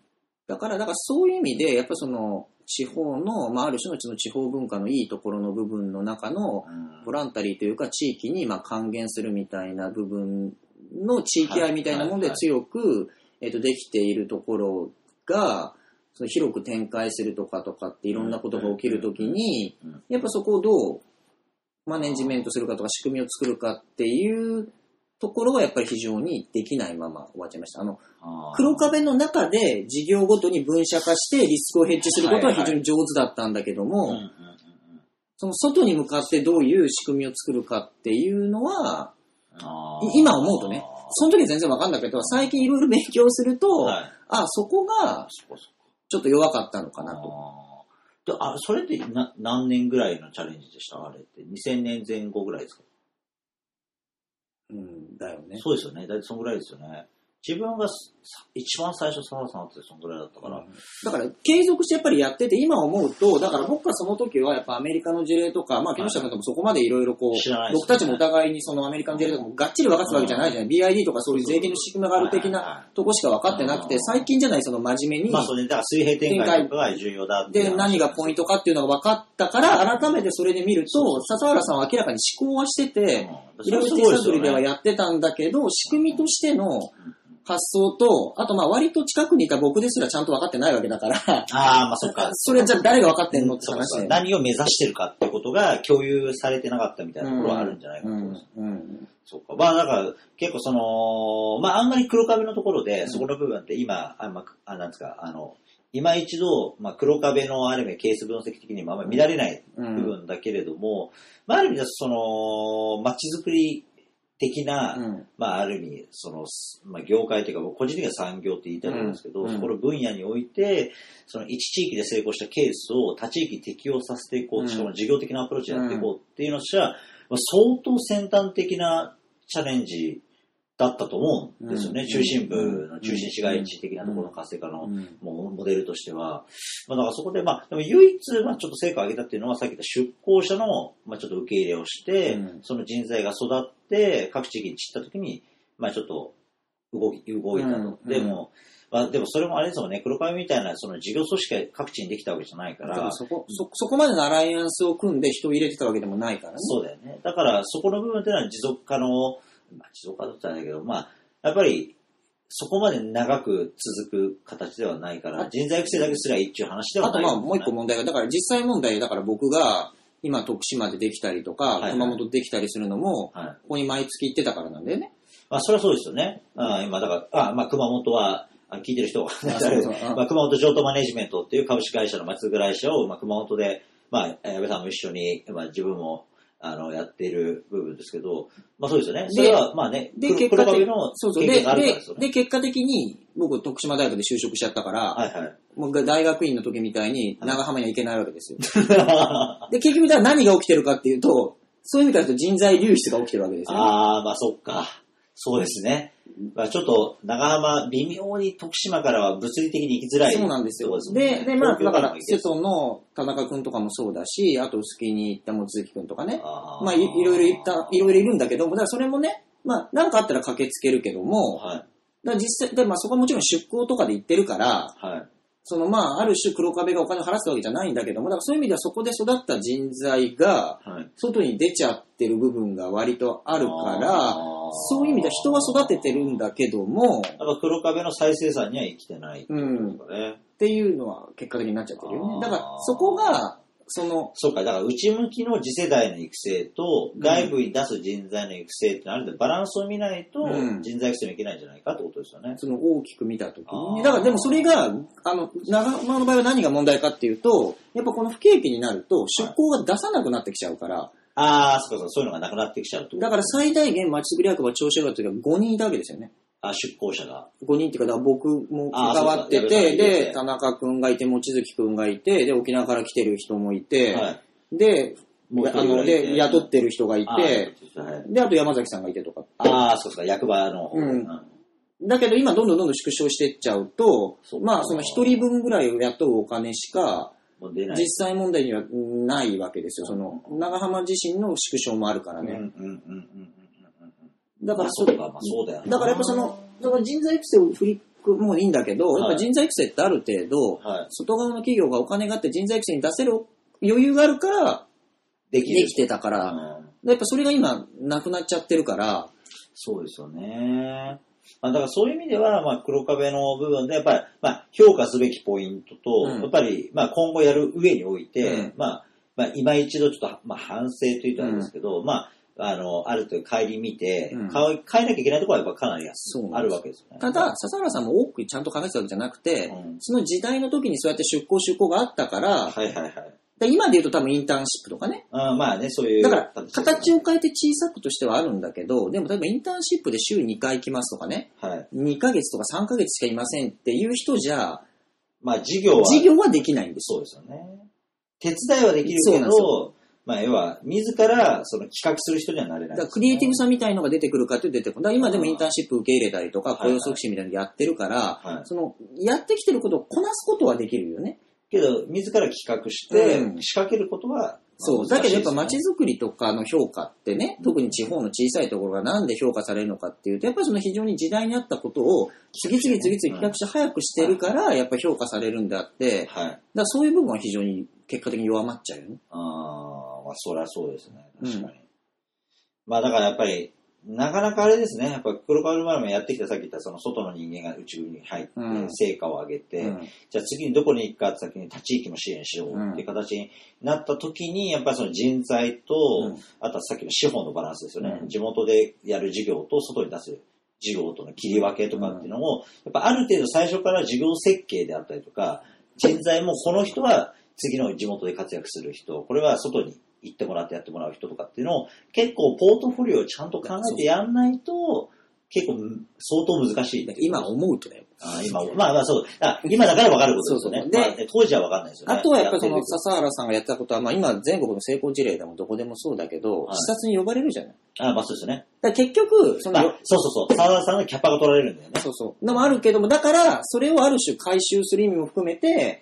だから、だからそういう意味で、やっぱりその、地方の、まあ、ある種のうちの地方文化のいいところの部分の中の、ボランタリーというか、地域に、まあ、還元するみたいな部分の地域愛みたいなもので強く、はいはいはい、えっと、できているところが、その広く展開するとかとかっていろんなことが起きるときに、やっぱそこをどうマネジメントするかとか、仕組みを作るかっていう、ところはやっぱり非常にできないまま終わっちゃいました。あの、黒壁の中で事業ごとに分社化してリスクをヘッジすることは非常に上手だったんだけども、その外に向かってどういう仕組みを作るかっていうのは、あ、今思うとね、その時全然わかんなかったけど、最近いろいろ勉強すると、はい、あ、そこがちょっと弱かったのかなと。あ、それってな何年ぐらいのチャレンジでした？あれってにせんねんぜんごぐらいですか？うんだよね、そうですよね。だいたいそのぐらいですよね。自分が一番最初サラさんってそのぐらいだったから、うん、だから継続してやっぱりやってて、今思うとだから僕はその時はやっぱアメリカの事例とか、まあ木下君ともそこまでいろいろこう、ね、僕たちもお互いにそのアメリカの事例とかもがっちり分かってたわけじゃないじゃない、うん、ビーアイディー とかそういう税金の仕組みがある的なとこしか分かってなくて、うん、最近じゃないその真面目に、まあそれだから水平展開が重要だってで何がポイントかっていうのが分かったから、改めてそれで見ると笹原さんは明らかに思考はしてて、いろいろ手探りではやってたんだけど、仕組みとしての、うん発想と、あとまあ割と近くにいた僕ですらちゃんと分かってないわけだから。ああ、まあそっか。それじゃあ誰が分かってんのって話で、ね、そうそう。何を目指してるかってことが共有されてなかったみたいなところはあるんじゃないかと思います。うん。うん、そうか。まあだから結構その、まああんまり黒壁のところで、そこの部分って今、あんま、あ、なんですか、あの、今一度、まあ、黒壁のある意味ケース分析的にもあんまり乱れない部分だけれども、うん、まあある意味でその、街づくり、的な、うん、まあある意味その、まあ、業界というか個人的な産業って言いたいんですけど、うん、そこの分野においてその一地域で成功したケースを他地域に適用させていこう、うん、しかも事業的なアプローチでやっていこうっていうのは、うんまあ、相当先端的なチャレンジだったと思うんですよね、うん、中心部の中心市街地的なところの活性化の、うん、もうモデルとしては、まあ、だからそこで、まあ、でも唯一、まあ、ちょっと成果を上げたっていうのはさっき言った出向者の、まあ、ちょっと受け入れをして、うん、その人材が育って各地域に散った時に、まあ、ちょっと動き動いたと、うん、でもまあ、でもそれもあれですもんね、黒髪みたいなその事業組織が各地にできたわけじゃないから。でもそこ、そ、そこまでのアライアンスを組んで人を入れてたわけでもないからね。そうだよね。だからそこの部分っていうのは持続可能、まあ、持続可能って言ったんだけど、まあ、やっぱりそこまで長く続く形ではないから、人材育成だけすりゃいいっていう話ではない。あとまあもう一個問題が、だから実際問題、だから僕が、今徳島でできたりとか、はいはい、熊本でできたりするのも、はい、ここに毎月行ってたからなんだよね。まあ、それはそうですよね。あ今だからあまあ、熊本は、聞いてる人があるけど、まあ、熊本譲渡マネジメントっていう株式会社の松倉会社を、まあ、熊本で、まあ、矢部さんも一緒に、まあ、自分もあのやっている部分ですけど、まあそうですよね。それはまあね、で結果的の経験があるからですよね。で結果的に僕徳島大学で就職しちゃったから、はいはい、もう大学院の時みたいに長浜には行けないわけですよ。で結局だから何が起きてるかっていうと、そういう意味から言うと人材流出が起きてるわけですよ、ね。ああ、まあそっか、そうですね。まあ、ちょっと長浜微妙に徳島からは物理的に行きづらい。そうなんですよ。で, で, でまあだから瀬戸の田中くんとかもそうだし、あとスキーに行った望月くんとかね、あまあ い, いろいろ行ったいろいろいるんだけども、だからそれもね、まあなんかあったら駆けつけるけども、はい、だ実際でまあそこはもちろん出向とかで行ってるから、はい、そのまあある種黒壁がお金を払ったわけじゃないんだけども、だからそういう意味ではそこで育った人材が外に出ちゃってる部分が割とあるから。はいそういう意味で人は育ててるんだけども、やっぱ黒壁の再生産には生きてないっていうかね、うん。っていうのは結果的になっちゃってるよね。だからそこがそのそうかだから内向きの次世代の育成と外部に出す人材の育成ってあるんで、うん、バランスを見ないと人材育成にいけないんじゃないかってことですよね。その大きく見たときに、だからでもそれがあの長浜の場合は何が問題かっていうと、やっぱこの不景気になると出向が出さなくなってきちゃうから。はいああ、そうか、そういうのがなくなってきちゃうと。だから最大限、町づくり役場、調子役場というかごにんいたわけですよね。あ、出向者が。ごにんっていうか、僕も関わってて、で、田中くんがいて、望月くんがいて、で、沖縄から来てる人もいて、はい、で、あの、で、雇ってる人がいて、で、あと山崎さんがいてとか。ああ、そうか、役場の方。うんだけど今、どんどんどんどん縮小していっちゃうと、まあ、そのひとりぶんぐらいを雇うお金しか、実際問題にはないわけですよ。その長浜自身の縮小もあるからね。だからそうか、まあ、そうだよね。だからやっぱそのだから人材育成を振りくもいいんだけど、はい、やっぱ人材育成ってある程度、はい、外側の企業がお金があって人材育成に出せる余裕があるからできてたから、うん、やっぱそれが今なくなっちゃってるから。そうですよね。まあ、だからそういう意味では、まあ、黒壁の部分で、やっぱり、まあ、評価すべきポイントと、やっぱり、まあ、今後やる上において、まあ、まあ、今一度ちょっと、まあ、反省というとあれですけど、まあ、あの、ある程度顧みて、変えなきゃいけないところはやっぱかなりあるわけですよね。ただ、笹原さんも多くちゃんと考えてたわけじゃなくて、その時代の時にそうやって出向出向があったから、はいはいはい。今で言うと多分インターンシップとかね。あまあね、そういう。だから、形を変えて小さくとしてはあるんだけど、でも例えばインターンシップで週にかい来ますとかね、はい、にかげつとかさんかげつしかいませんっていう人じゃ、まあ事業は。事業はできないんですよ。そうですよね。手伝いはできるけど、まあ要は、自らその企画する人にはなれない、ね。だからクリエイティブさみたいのが出てくるかって出てくる。だから今でもインターンシップ受け入れたりとか、雇用促進みたいなのやってるから、はいはい、その、やってきてることをこなすことはできるよね。けど自ら企画して仕掛けることは、うんそうだけどやっぱ街づくりとかの評価ってね、特に地方の小さいところがなんで評価されるのかっていうと、やっぱりその非常に時代に合ったことを次々次々企画して早くしてるからやっぱ評価されるんであって、はい、だからそういう部分は非常に結果的に弱まっちゃうよね。ああ、まあそりゃそうですね。確かに。うん、まあだからやっぱり。なかなかあれですね。やっぱり黒川の前もやってきた、さっき言ったその外の人間が宇宙に入って成果を上げて、うん、じゃあ次にどこに行くかって先に他地域も支援しようっていう形になった時に、やっぱりその人材と、うん、あとはさっきの資本のバランスですよね。うん、地元でやる事業と外に出す事業との切り分けとかっていうのを、やっぱある程度最初から事業設計であったりとか、人材もこの人は次の地元で活躍する人、これは外に行ってもらってやってもらう人とかっていうのを結構ポートフォリオをちゃんと考えてやんないと結構相当難しい。今思うとね。あ今まあまあそうだ。今だから分かることですよね。そうそうそうで、まあ、当時は分かんないですよね。あとはやっぱりその笹原さんがやってたことは、まあ今全国の成功事例でもどこでもそうだけど、はい、視察に呼ばれるじゃない。ああまあそうですね。だ結局その、まあ、そうそうそう笹原さんのキャパが取られるんだよね。そうそう。でもあるけどもだからそれをある種回収する意味も含めて。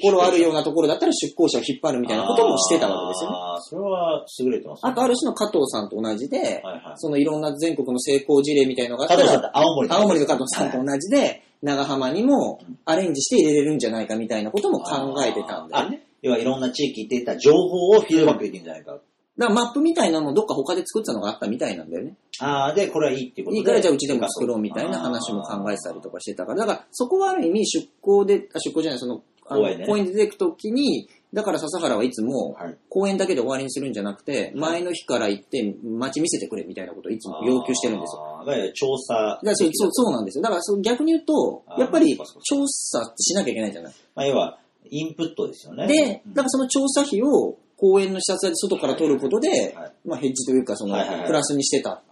心あるようなところだったら出向者を引っ張るみたいなこともしてたわけですよね。ああ、それは優れてます、ね。あとある種の加藤さんと同じで、はいはい、そのいろんな全国の成功事例みたいなのがあったら、加藤さんと青森の。青森の加藤さんと同じで、はい、長浜にもアレンジして入れれるんじゃないかみたいなことも考えてたんだよね。要はいろんな地域で得た情報をフィードバックできるんじゃないか。だからマップみたいなのもどっか他で作ったのがあったみたいなんだよね。ああ、で、これはいいってことで。いいからじゃあうちでも作ろうみたいな話も考えてたりとかしてたから、だからそこはある意味出向で、あ、出向じゃない、その、あの、ね、公園で出てくときに、だから笹原はいつも公園だけで終わりにするんじゃなくて、前の日から行って街見せてくれみたいなことをいつも要求してるんですよ。だから調査。だそう、そうなんですよ。だからその逆に言うと、やっぱり調査しなきゃいけないじゃない。まあ要はインプットですよね。で、だからその調査費を公園の視察で外から取ることで、はいはいはい、まあヘッジというかそのプラスにしてたっ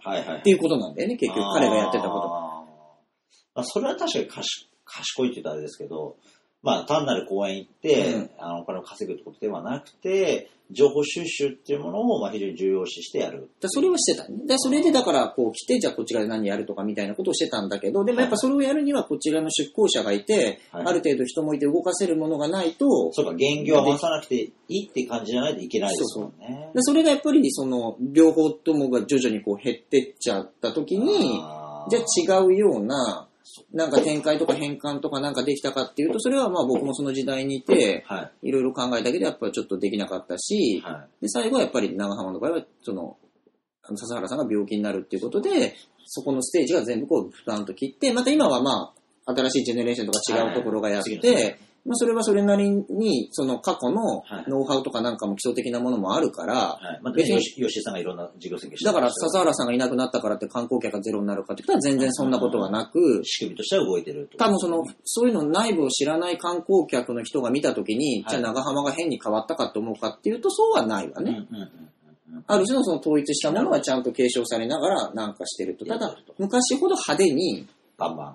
ていうことなんだよね、はいはいはい、結局彼がやってたこと。あ、それは確かに賢いって言ったらあれですけど、まあ、単なる公園行って、うん、あのお金を稼ぐってことではなくて、情報収集っていうものをまあ非常に重要視してやる。だそれはしてたね。だそれでだからこう来て、じゃあこちらで何やるとかみたいなことをしてたんだけど、でもやっぱそれをやるにはこちらの出向者がいて、はい、ある程度人もいて動かせるものがないと。そうか、現業を回さなくていいって感じじゃないといけないですもんね。そうそう。でそれがやっぱりその両方ともが徐々にこう減ってっちゃった時に、じゃあ違うようななんか展開とか変換とかなんかできたかっていうと、それはまあ僕もその時代にいて、いろいろ考えたけどやっぱりちょっとできなかったし、で最後はやっぱり長浜の場合はその笹原さんが病気になるっていうことで、そこのステージが全部こう負担と切って、また今はまあ新しいジェネレーションとか違うところがやって、まあそれはそれなりにその過去のノウハウとかなんかも基礎的なものもあるから、別に吉井さんがいろんな事業設計して、だから笹原さんがいなくなったからって観光客がゼロになるかって言ったら全然そんなことはなく、仕組みとしては動いてる。多分そのそういうの内部を知らない観光客の人が見たときに、じゃあ長浜が変に変わったかって思うかっていうとそうはないわね。ある種のその統一したものはちゃんと継承されながらなんかしてると、ただ昔ほど派手に。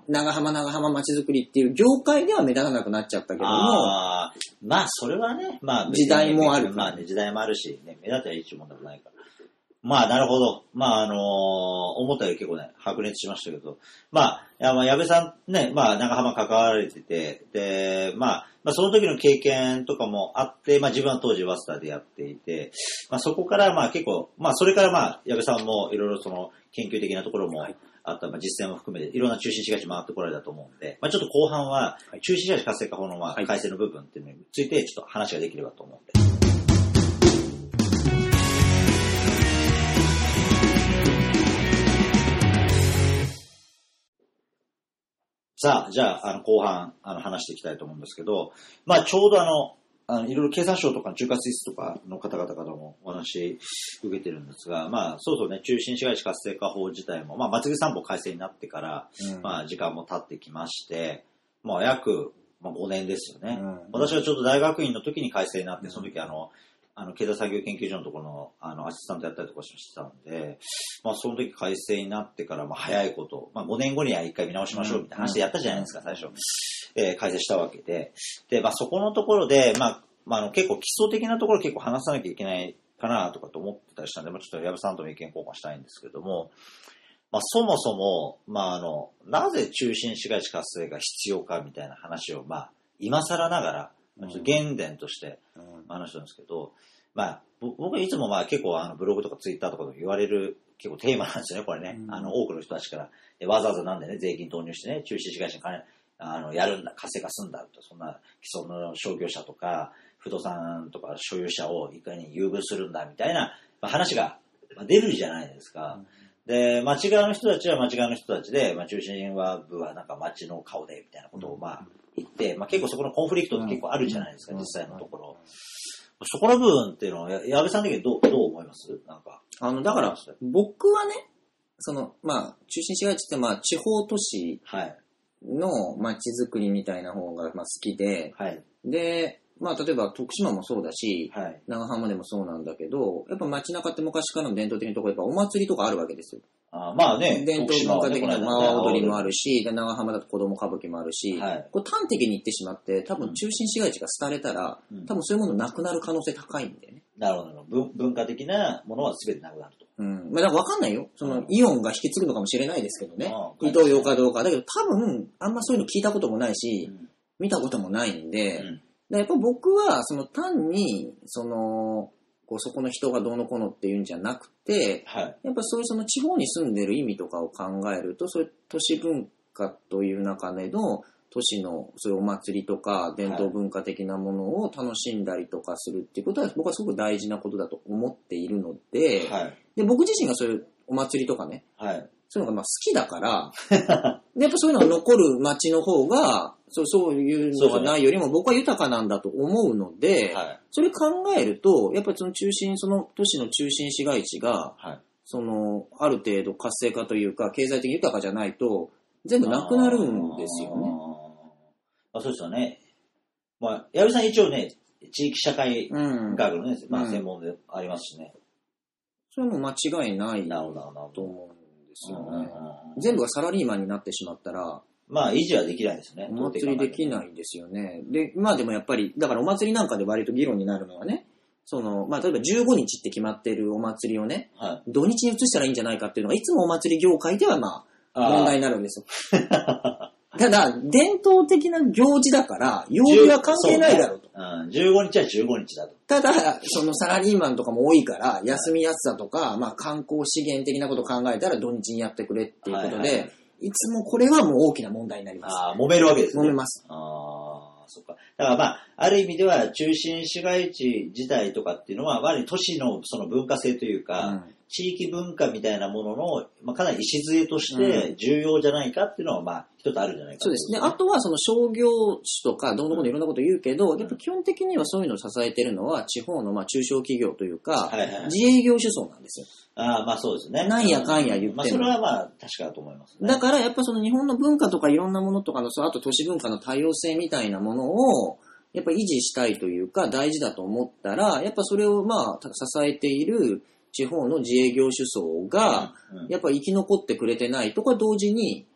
長浜長浜まちづくりっていう業界では目立たなくなっちゃったけども、あまあそれはね、まあ、時代もある、まあね、時代もあるし、ね、目立てばいいもんでもないから、まあなるほど、まああのー、思ったより結構ね白熱しましたけど、まあ矢部さんね、まあ長浜関わられてて、で、まあ、まあその時の経験とかもあって、まあ自分は当時ワスターでやっていて、まあそこからまあ結構、まあそれからまあ矢部さんもいろいろその研究的なところも、はい。あとは実践も含めていろんな中心市街地回ってこられたと思うんで、まぁ、あ、ちょっと後半は中心市街地活性化法のま改正の部分っていうのについてちょっと話ができればと思うんで。はい、さあ、じゃあ、あの後半あの話していきたいと思うんですけど、まぁ、あ、ちょうどあの、あのいろいろ経産省とか中華スイスとかの方々からもお話受けてるんですが、まあそうそうね、中心市街地活性化法自体もまあまつげ散歩改正になってから、うん、まあ時間も経ってきまして、まあ約まあごねんですよね、うん。私はちょっと大学院の時に改正になって、その時あのあの経済産業研究所のところのあのアシスタントやったりとかしてたんで、まあその時改正になってからまあ早いこと、まあごねんごには一回見直しましょうみたいな話でやったじゃないですか、うんうん、最初。えー、改正したわけで。で、まあ、そこのところで、まあ、まあ、あの、結構基礎的なところ結構話さなきゃいけないかなとかと思ってたりしたんで、まあ、ちょっと矢部さんとも意見交換したいんですけども、まあ、そもそも、まあ、あの、なぜ中心市街地活性が必要かみたいな話を、まあ、今更ながら、まあ、ちょっと原点として話したんですけど、うんうん、まあ、僕いつもまあ結構あのブログとかツイッターとかで言われる結構テーマなんですよね、これね。うん、あの、多くの人たちから、わざわざなんでね、税金投入してね、中心市街地に金、あの、やるんだ、活性化するんだと、そんな既存の商業者とか、不動産とか所有者をいかに優遇するんだみたいな、まあ、話が出るじゃないですか。うん、で、町側の人たちは町側の人たちで、まあ、中心は部はなんか町の顔でみたいなことをまあ言って、まあ、結構そこのコンフリクトって結構あるじゃないですか、うん、実際のところ。うんうんうん、そこの部分っていうのは、矢部さん的にどう、どう思います？なんか。あの、だから、僕はね、その、まあ、中心市街地ってまあ、地方都市。はい。の街づくりみたいな方がまあ好きで、はい、で、まあ例えば徳島もそうだし、はい、長浜でもそうなんだけど、やっぱ街中って昔からの伝統的なところ、やっぱお祭りとかあるわけですよ。あ、まあね、伝統文化的な馬踊りもあるし、ね、長浜だと子供歌舞伎もあるし、はい、これ端的に言ってしまって、多分中心市街地が廃れたら、うん、多分そういうものなくなる可能性高いんだよね。なるほど。文化的なものは全てなくなると。うん。まあ、だから分かんないよ。その、イオンが引き継ぐのかもしれないですけどね。伊東洋かどうか。だけど多分、あんまそういうの聞いたこともないし、うん、見たこともないんで、うん、やっぱ僕はその単にそのこうそこの人がどうのこうのっていうんじゃなくて、はい、やっぱそういうその地方に住んでる意味とかを考えると、そういう都市文化という中での都市のそういうお祭りとか伝統文化的なものを楽しんだりとかするっていうことは僕はすごく大事なことだと思っているので、はい、で僕自身がそういうお祭りとかね、はい、そういうのがまあ好きだからでやっぱそういうのが残る街の方がそう、そういうのがないよりも僕は豊かなんだと思うので、はい、それ考えるとやっぱりその中心その都市の中心市街地が、はい、そのある程度活性化というか経済的豊かじゃないと全部なくなるんですよね。あ、そうですよね。まあ、矢部さん一応ね、地域社会学のね、うん、まあ、専門でありますしね。それも間違いないなと思うんですよね。全部がサラリーマンになってしまったら、まあ、維持はできないですね。お祭りできないですよね。で、まあでもやっぱり、だからお祭りなんかで割と議論になるのはね、その、まあ、例えばじゅうごにちって決まってるお祭りをね、はい、土日に移したらいいんじゃないかっていうのが、いつもお祭り業界ではまあ、問題になるんですよ。ただ、伝統的な行事だから、曜日は関係ないだろうと。うん、じゅうごにちはじゅうごにちだと。ただ、そのサラリーマンとかも多いから、休みやすさとか、まあ観光資源的なことを考えたら土日にやってくれっていうことで、はいはいはい、いつもこれはもう大きな問題になります。ああ、揉めるわけですね。揉めます。ああ、そっか。だからまあ、ある意味では中心市街地自体とかっていうのは、まあ、都市のその文化性というか、うん、地域文化みたいなものの、まあ、かなり礎として重要じゃないかっていうのは、まあ、一つあるんじゃないかと、ね。そうですね。あとは、その商業種とか、どんどんいろんなこと言うけど、うん、やっぱ基本的にはそういうのを支えてるのは、地方のまあ中小企業というか、はいはいはい、自営業主層なんですよ。ああ、まあそうですね。なんやかんや言っても、うん。まあそれはまあ、確かだと思います、ね。だから、やっぱその日本の文化とかいろんなものとかの、あと都市文化の多様性みたいなものを、やっぱ維持したいというか、大事だと思ったら、やっぱそれをまあ、支えている、地方の自営業主層がやっぱり生き残ってくれてないとか同時に、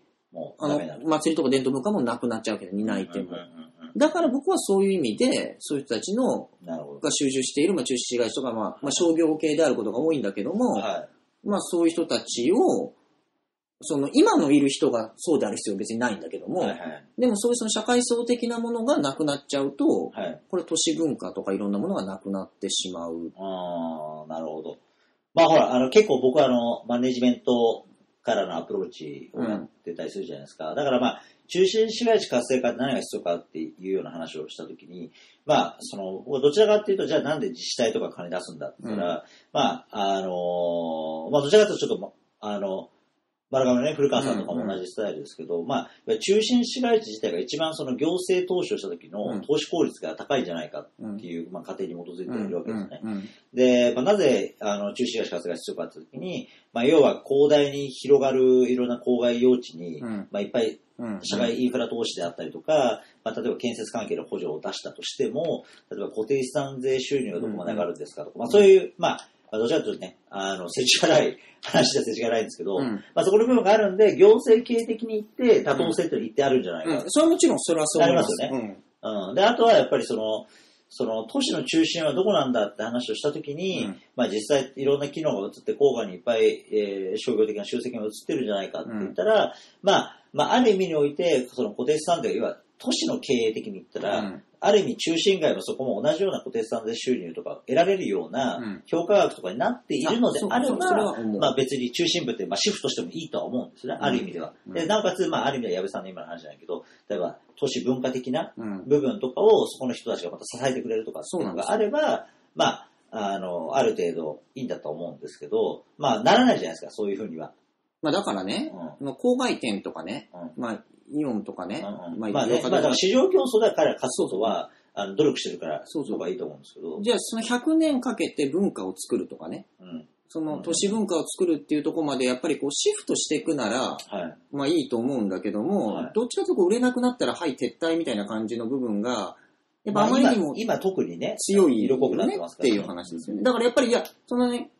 あの祭りとか伝統文化もなくなっちゃうわけで、担い手も。だから僕はそういう意味でそういう人たちのが集中している、まあ、中心市街地とか、まあまあ、商業系であることが多いんだけども、はい、まあ、そういう人たちをその今のいる人がそうである必要は別にないんだけども、はいはい、でもそういうその社会層的なものがなくなっちゃうと、はい、これ都市文化とかいろんなものがなくなってしまう。あー、なるほど。まあほら、あの結構僕はあのマネジメントからのアプローチをやってたりするじゃないですか。うん、だからまあ、中心市街地活性化って何が必要かっていうような話をしたときに、まあ、その、どちらかっていうと、じゃあなんで自治体とか金出すんだって言ったら、うん、まあ、あの、まあどちらかというとちょっと、あの、丸亀のね、古川さんとかも同じスタイルですけど、うんうん、まあ、中心市街地自体が一番その行政投資をした時の投資効率が高いんじゃないかっていう、うん、まあ、仮定に基づいているわけですね。うんうんうん、で、まあ、なぜ、あの、中心市街地活性が必要かって時に、まあ、要は広大に広がるいろんな郊外用地に、うん、まあ、いっぱい社会インフラ投資であったりとか、まあ、例えば建設関係の補助を出したとしても、例えば固定資産税収入がどこまで上がるんですかとか、まあ、そういう、まあ、どちらかというとね、あの、世知辛い話では世知辛いんですけど、うん、まあそこの部分があるんで、行政系的に言って、多党性って言ってあるんじゃないか、うんうん。それはもちろんそれはそう思います。ありますよね、うん。うん。で、あとはやっぱりその、その都市の中心はどこなんだって話をしたときに、うん、まあ実際いろんな機能が移って、郊外にいっぱい、えー、商業的な集積が移ってるんじゃないかって言ったら、うん、まあ、まあある意味において、その固定資産税は都市の経営的に言ったら、うんある意味中心街もそこも同じような固定資産税収入とか得られるような評価額とかになっているのであれば、うん、まあ別に中心部ってまあシフトしてもいいとは思うんですね、うん、ある意味では。で、なおかつ、まあある意味では矢部さんの今の話じゃないけど、例えば都市文化的な部分とかをそこの人たちがまた支えてくれるとかっていうのがあれば、まあ、あの、ある程度いいんだと思うんですけど、まあならないじゃないですか、そういうふうには。まあだからね、うん、の郊外店とかね、うん、まあイオンとかね、うんうん、まあ、まあね、まあ、市場競争だから勝つことは、うん、あの努力してるから、そうそうがいいと思うんですけど。じゃあ、そのひゃくねんかけて文化を作るとかね、うん、その都市文化を作るっていうところまで、やっぱりこうシフトしていくなら、うん、まあいいと思うんだけども、はい、どっちかというと売れなくなったら、はい、撤退みたいな感じの部分が、やっぱあまりにも、まあ、今, 今特にね、強い色濃くなってますから、ね、っていう話ですよね。だからやっぱり、いや、そのね、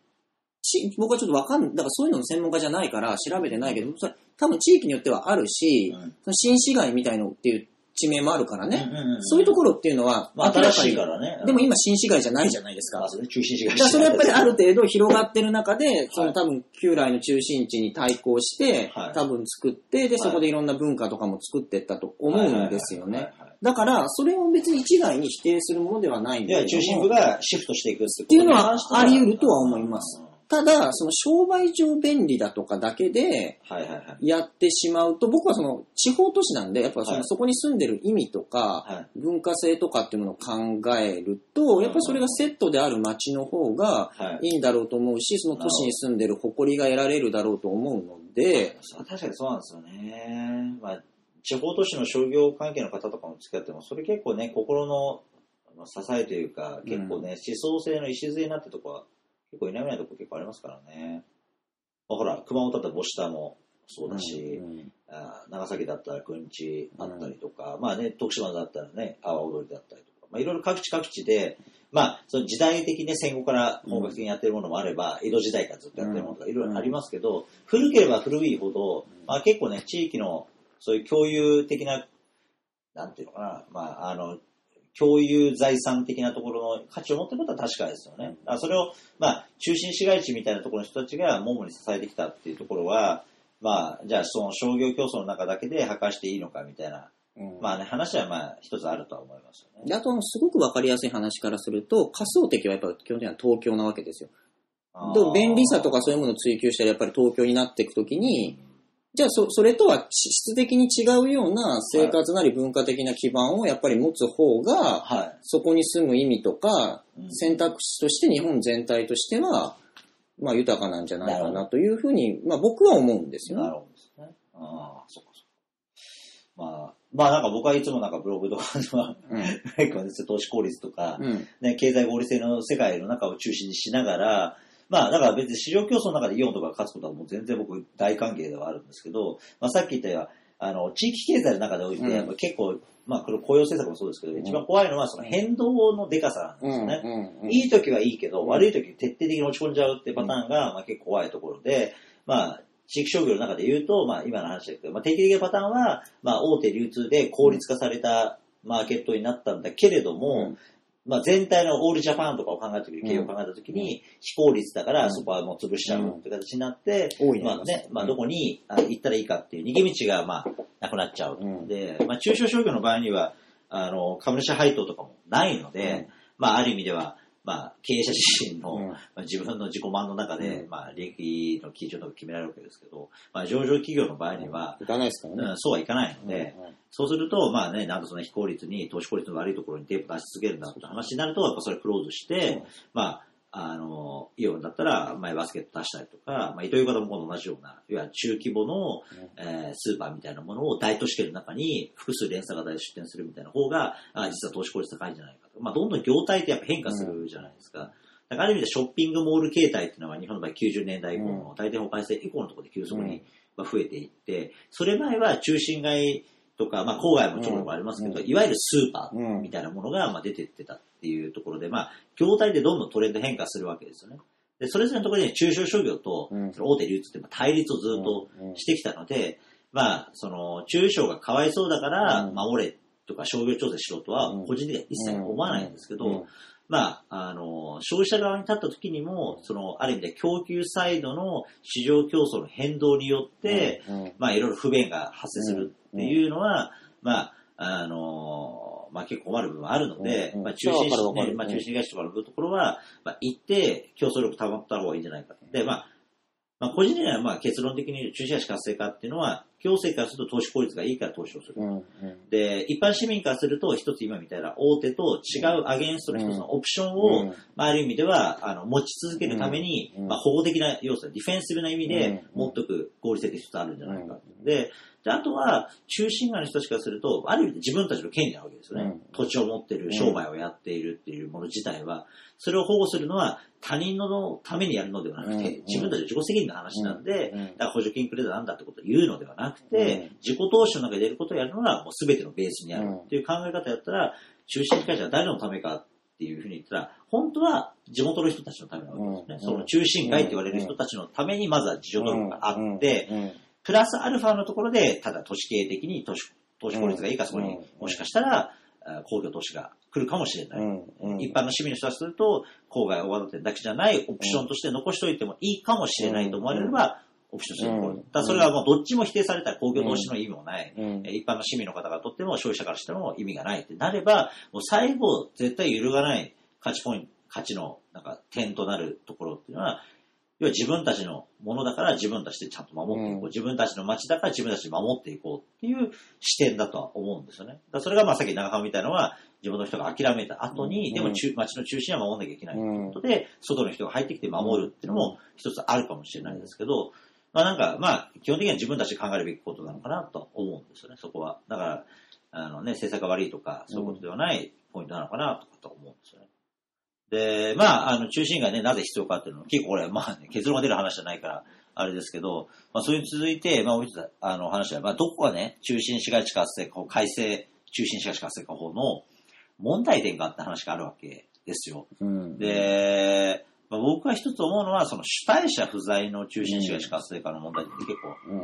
僕はちょっとわかんない、だからそういうのの専門家じゃないから調べてないけど、それ多分地域によってはあるし、うん、その新市街みたいのっていう地名もあるからね、うんうんうん、そういうところっていうのは明らかに、まあ、新しいからね、うん、でも今新市街じゃないじゃないですか、うん、中心市街じゃないですか。だからそれはやっぱりある程度広がってる中で、その多分旧来の中心地に対抗して、はい、多分作って、で、そこでいろんな文化とかも作っていったと思うんですよね。はいはいはいはい、だからそれを別に一概に否定するものではないんで、中心部がシフトしていくっていうのはあり得るとは思います。ただその商売上便利だとかだけでやってしまうと、僕はその地方都市なんでやっぱ そ, のそこに住んでる意味とか文化性とかっていうものを考えると、やっぱりそれがセットである街の方がいいんだろうと思うし、その都市に住んでる誇りが得られるだろうと思うので。確かにそうなんですよね、まあ、地方都市の商業関係の方とかも付き合ってもそれ結構ね、心の支えというか結構ね、思想性の礎になったとこは結構否めないところ結構ありますからね。まあ、ほら熊本だったら母子田もそうだし、うんうん、あ長崎だったらくんちあったりとか、うん、まあね、徳島だったらね阿波踊りだったりとか、まあいろいろ各地各地で、まあその時代的に、ね、戦後から本格的にやってるものもあれば、うん、江戸時代からずっとやってるものとかいろいろありますけど、うん、古ければ古いほど、まあ結構ね地域のそういう共有的ななんていうのかな、まああの共有財産的なところの価値を持っていることは確かですよね。だからそれを、まあ、中心市街地みたいなところの人たちがももに支えてきたっていうところは、まあ、じゃあその商業競争の中だけで破壊していいのかみたいな、うん、まあね、話はまあ一つあるとは思いますよね。あとすごく分かりやすい話からすると、仮想敵はやっぱり基本的には東京なわけですよ。便利さとかそういうものを追求したらやっぱり東京になっていくときに、うん、じゃあ そ, それとは質的に違うような生活なり文化的な基盤をやっぱり持つ方が、はい、そこに住む意味とか選択肢として日本全体としては、まあ、豊かなんじゃないかなというふうに、まあ、僕は思うんですよね。なるほどですね。ああ、そうかそうか。まあ、まあなんか僕はいつもなんかブログとかでは、うん、投資効率とか、うんね、経済合理性の世界の中を中心にしながら、まあだから別に市場競争の中でイオンとか勝つことはもう全然僕大歓迎ではあるんですけど、まあさっき言ったような、あの、地域経済の中でおいて、やっぱ結構、うん、まあこれ雇用政策もそうですけど、一番怖いのはその変動のでかさなんですよね。うんうんうん、いい時はいいけど、うん、悪い時徹底的に落ち込んじゃうってパターンが、まあ結構怖いところで、まあ地域商業の中で言うと、まあ今の話だけど、まあ定期的なパターンは、まあ大手流通で効率化されたマーケットになったんだけれども、うんまあ、全体のオールジャパンとかを考えたとき、経営を考えたときに、非効率だからそこはもう潰しちゃうって形になって、まあね、まあどこに行ったらいいかっていう逃げ道がまあなくなっちゃうので、まあ中小商業の場合には、あの、株主配当とかもないので、まあある意味では、まあ経営者自身の自分の自己満の中で、まあ利益の基準とか決められるわけですけど、まあ上場企業の場合には、そうはいかないので、そうすると、まあね、なんかその非効率に、投資効率の悪いところにテープ出し続けるんだって話になると、やっぱそれクローズして、まあ、あの、イオンだったら、マイバスケット出したりとか、まあ、イトーヨーカドーも同じような、いわゆる中規模の、えー、スーパーみたいなものを大都市圏の中に複数連鎖型で出店するみたいな方が、実は投資効率高いんじゃないかと。まあ、どんどん業態ってやっぱ変化するじゃないですか。だからある意味でショッピングモール形態っていうのは日本の場合きゅうじゅうねんだい以降の大抵法改正以降のところで急速に増えていって、それ前は中心街、とかまあ、郊外もちょっとありますけど、うん、いわゆるスーパーみたいなものがまあ出てってたっていうところで、まあ、業態でどんどんトレンド変化するわけですよね。でそれぞれのところで中小商業とその大手流通って対立をずっとしてきたので、まあ、その中小がかわいそうだから守れとか商業調整しろとは個人的には一切思わないんですけど、まあ、あの消費者側に立った時にもそのある意味で供給サイドの市場競争の変動によって、うん、まあ、いろいろ不便が発生するっていうのは、うん、まああのまあ、結構困る部分はあるので、うんまあ、中心市、ねまあ、中心会社とかのところは、まあ、一定競争力保った方がいいんじゃないかで、まあまあ、個人的にはまあ結論的に中心会社活性化っていうのは行政からすると投資効率がいいから投資をする、うんうん、で一般市民からすると一つ今みたいな大手と違うアゲンストの一つのオプションを、うんまあ、ある意味ではあの持ち続けるために、うんまあ、保護的な要素ディフェンシブな意味で持っとく合理性って一つあるんじゃないかって、うん、で, であとは中心街の人たちからするとある意味で自分たちの権利なわけですよね、うん、土地を持ってる商売をやっているっていうもの自体はそれを保護するのは他人のためにやるのではなくて自分たちの自己責任の話なんで、うん、だから補助金くれたなんだってことを言うのではなくてなくて自己投資の中でやることをやるのがもう全てのベースにあるっていう考え方やったら、うん、中心会社は誰のためかっていうふうに言ったら本当は地元の人たちのためなわけですね、うん、その中心街って言われる人たちのためにまずは自助努力があって、うんうん、プラスアルファのところでただ都市経営的に投資、投資効率がいいかそこにもしかしたら公共投資が来るかもしれない、うんうん、一般の市民の人はすると郊外大和店だけじゃないオプションとして残しておいてもいいかもしれないと思われれば、うんうんオフションするところ、うん、ただそれはもうどっちも否定されたら公共投資の意味もない、うん、一般の市民の方がとっても消費者からしても意味がないってなれば、もう最後絶対揺るがない価値ポイント、価値のなんか点となるところっていうのは、要は自分たちのものだから自分たちでちゃんと守っていこう、うん、自分たちの街だから自分たちで守っていこうっていう視点だとは思うんですよね。だからそれがまあさっき長浜みたいなのは自分の人が諦めた後に、うん、でも街の中心は守んなきゃいけないということで、うん、外の人が入ってきて守るっていうのも一つあるかもしれないですけど、まあなんかまあ基本的には自分たちで考えるべきことなのかなと思うんですよね、そこは。だからあのね、政策が悪いとかそういうことではないポイントなのかなとかと思うんですよね。で、まあ、あの、中心街ね、なぜ必要かっていうのは、結構これ、まあ、ね、結論が出る話じゃないから、あれですけど、まあ、それに続いて、まあ、お一つ、あの、話は、まあ、どこがね、中心市街地活性化法、改正中心市街地活性化法の問題点かって話があるわけですよ。うん、で、まあ、僕が一つ思うのは、その主体者不在の中心市街地活性化の問題って結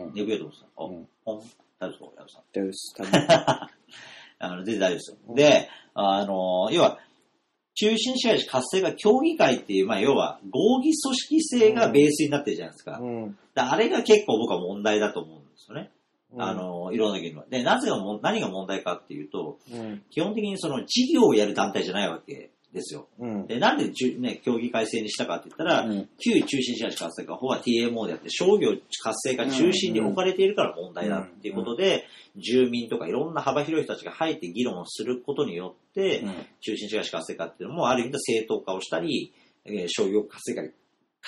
構、ネグレートさん。あ、うん。大丈夫ですか、大丈夫です。大丈夫です。あの、全然大丈夫ですよ。うん、で、あの、要は、中心市街地活性化協議会っていう、まあ要は合議組織性がベースになってるじゃないですか。うん、だあれが結構僕は問題だと思うんですよね。うん、あの、いろんな議論。で、なぜがも、何が問題かっていうと、うん、基本的にその事業をやる団体じゃないわけですよ。うん、で、なんで、ね、協議会制にしたかって言ったら、うん、旧中心市街地活性化法は ティーエムオー であって、商業活性化中心に置かれているから問題だっていうことで、うん、住民とかいろんな幅広い人たちが入って議論をすることによって、で、うん、中心市街地活性化っていうのもある意味で正当化をしたり、えー、商業活性化に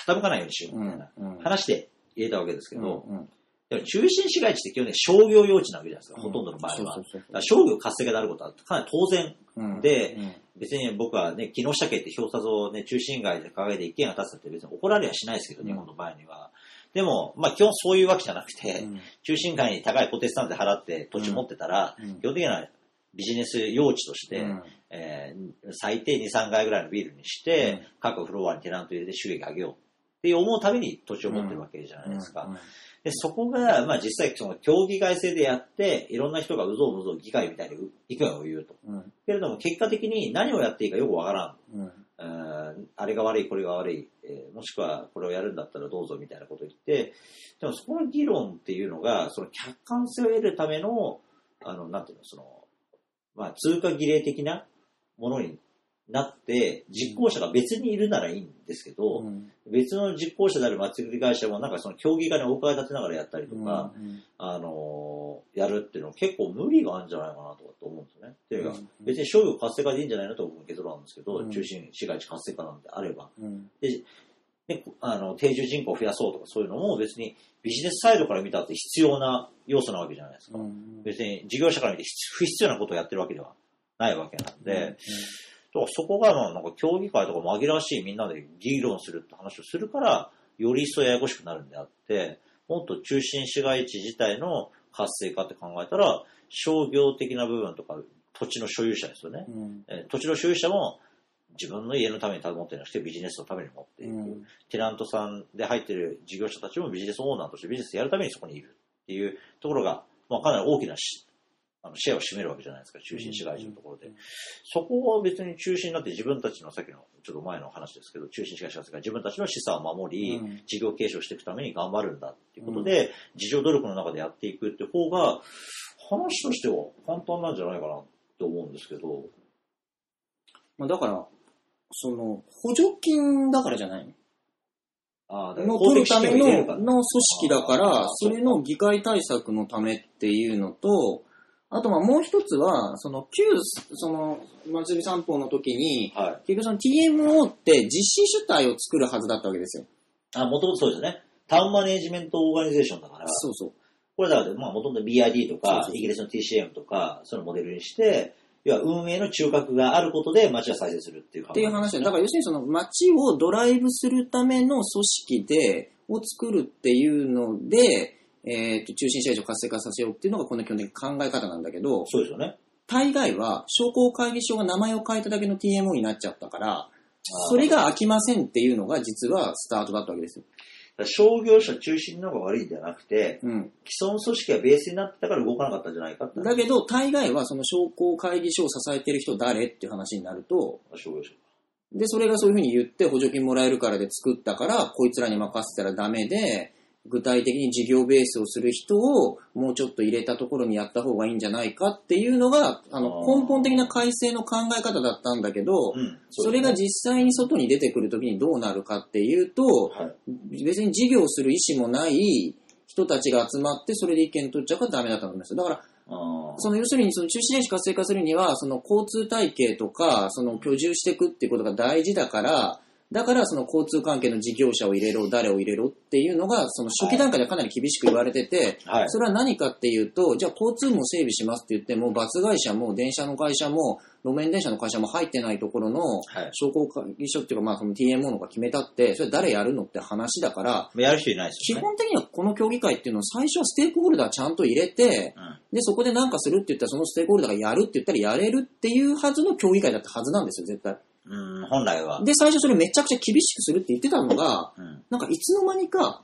傾かないようにしようみたいな話で入れたわけですけど、うんうん、でも中心市街地って基本的に商業用地なわけじゃないですか、うん、ほとんどの場合は。商業活性化であることはかなり当然、うん、で、うん、別に僕はね、木下家って表札をね、中心街で掲げて意見が立つって別に怒られはしないですけど、うん、日本の場合には。でも、まあ、基本そういうわけじゃなくて、うん、中心街に高い固定資産税払って土地持ってたら、うんうん、基本的にはビジネス用地として、うんえー、最低 に,さん 階ぐらいのビルにして、うん、各フロアにテナント入れて収益上げようって思うために土地を持ってるわけじゃないですか。うんうん、でそこが、まあ、実際その協議会制でやっていろんな人がうぞうむぞう議会みたいに意見を言うと、うん、けれども結果的に何をやっていいかよくわからん、うん、あ, あれが悪いこれが悪い、えー、もしくはこれをやるんだったらどうぞみたいなことを言って、でもそこの議論っていうのがその客観性を得るためのあのなんていうのそのまあ、通過儀礼的なものになって実行者が別にいるならいいんですけど、うん、別の実行者である町づくり会社もなんかその競技会にお伺い立てながらやったりとか、うんうん、あのー、やるっていうのは結構無理があるんじゃないかなとかと思うんですよね。っていうか、うん、別に商業活性化でいいんじゃないのと僕の結論なんですけど、うん、中心市街地活性化なんであれば、うん、でであの定住人口を増やそうとかそういうのも別にビジネスサイドから見たって必要な要素なわけじゃないですか。うん、別に事業者から見て不必要なことをやってるわけではないわけなんで、うんうん、そこがなんか協議会とか紛らわしいみんなで議論するって話をするからより一層ややこしくなるんであって、もっと中心市街地自体の活性化って考えたら商業的な部分とか土地の所有者ですよね、うん、土地の所有者も自分の家のために持っているのしてビジネスのために持っている、うん、テナントさんで入っている事業者たちもビジネスオーナーとしてビジネスやるためにそこにいるっていうところが、まあ、かなり大きなしあのシェアを占めるわけじゃないですか、中心市街地のところで、うん、そこは別に中心になって自分たちのさっきのちょっと前の話ですけど中心市街地が自分たちの資産を守り、うん、事業継承していくために頑張るんだっていうことで、うん、自助努力の中でやっていくって方が話としては簡単なんじゃないかなと思うんですけど、まあ、だからその補助金だからじゃないの？ああ、だからの取るため の, の組織だから、それの議会対策のためっていうのと、あとまあもう一つは、その旧、その、祭り散歩の時に、はい、結局その ティーエムオー って実施主体を作るはずだったわけですよ。あ、もともとそうですよね。タウンマネージメントオーガニゼーションだから。そうそう。これだから、まあもともと ビーアイディー とか、そうそうそうイギリスの ティーシーエム とか、そのモデルにして、要は運営の中核があることで街は再生するっていう考えっていう話だ。だから要するにその街をドライブするための組織でを作るっていうので、えー、と中心市街地を活性化させようっていうのがこの基本的な考え方なんだけど、そうですよね。大概は商工会議所が名前を変えただけの ティーエムオー になっちゃったから、それが飽きませんっていうのが実はスタートだったわけですよ。商業者中心の方が悪いんじゃなくて、うん、既存組織がベースになってたから動かなかったんじゃないかって。だけど大概はその商工会議所を支えてる人誰っていう話になると、商業者でそれがそういうふうに言って補助金もらえるからで作ったからこいつらに任せたらダメで、具体的に事業ベースをする人をもうちょっと入れたところにやった方がいいんじゃないかっていうのがあの根本的な改正の考え方だったんだけど、うん、それが実際に外に出てくるときにどうなるかっていうと、はい、別に事業する意思もない人たちが集まってそれで意見取っちゃうからダメだと思います。だからあその要するにその中心市活性化するにはその交通体系とかその居住していくっていうことが大事だからだからその交通関係の事業者を入れろ誰を入れろっていうのがその初期段階ではかなり厳しく言われてて、はい、それは何かっていうとじゃあ交通も整備しますって言ってもバス会社も電車の会社も路面電車の会社も入ってないところの商工会議所っていうかまあその ティーエムオー のが決めたってそれ誰やるのって話だからやる人いないですよね。基本的にはこの協議会っていうのは最初はステークホルダーちゃんと入れて、うん、でそこでなんかするって言ったらそのステークホルダーがやるって言ったらやれるっていうはずの協議会だったはずなんですよ絶対。うん本来は。で、最初それめちゃくちゃ厳しくするって言ってたのが、うん、なんかいつの間にか、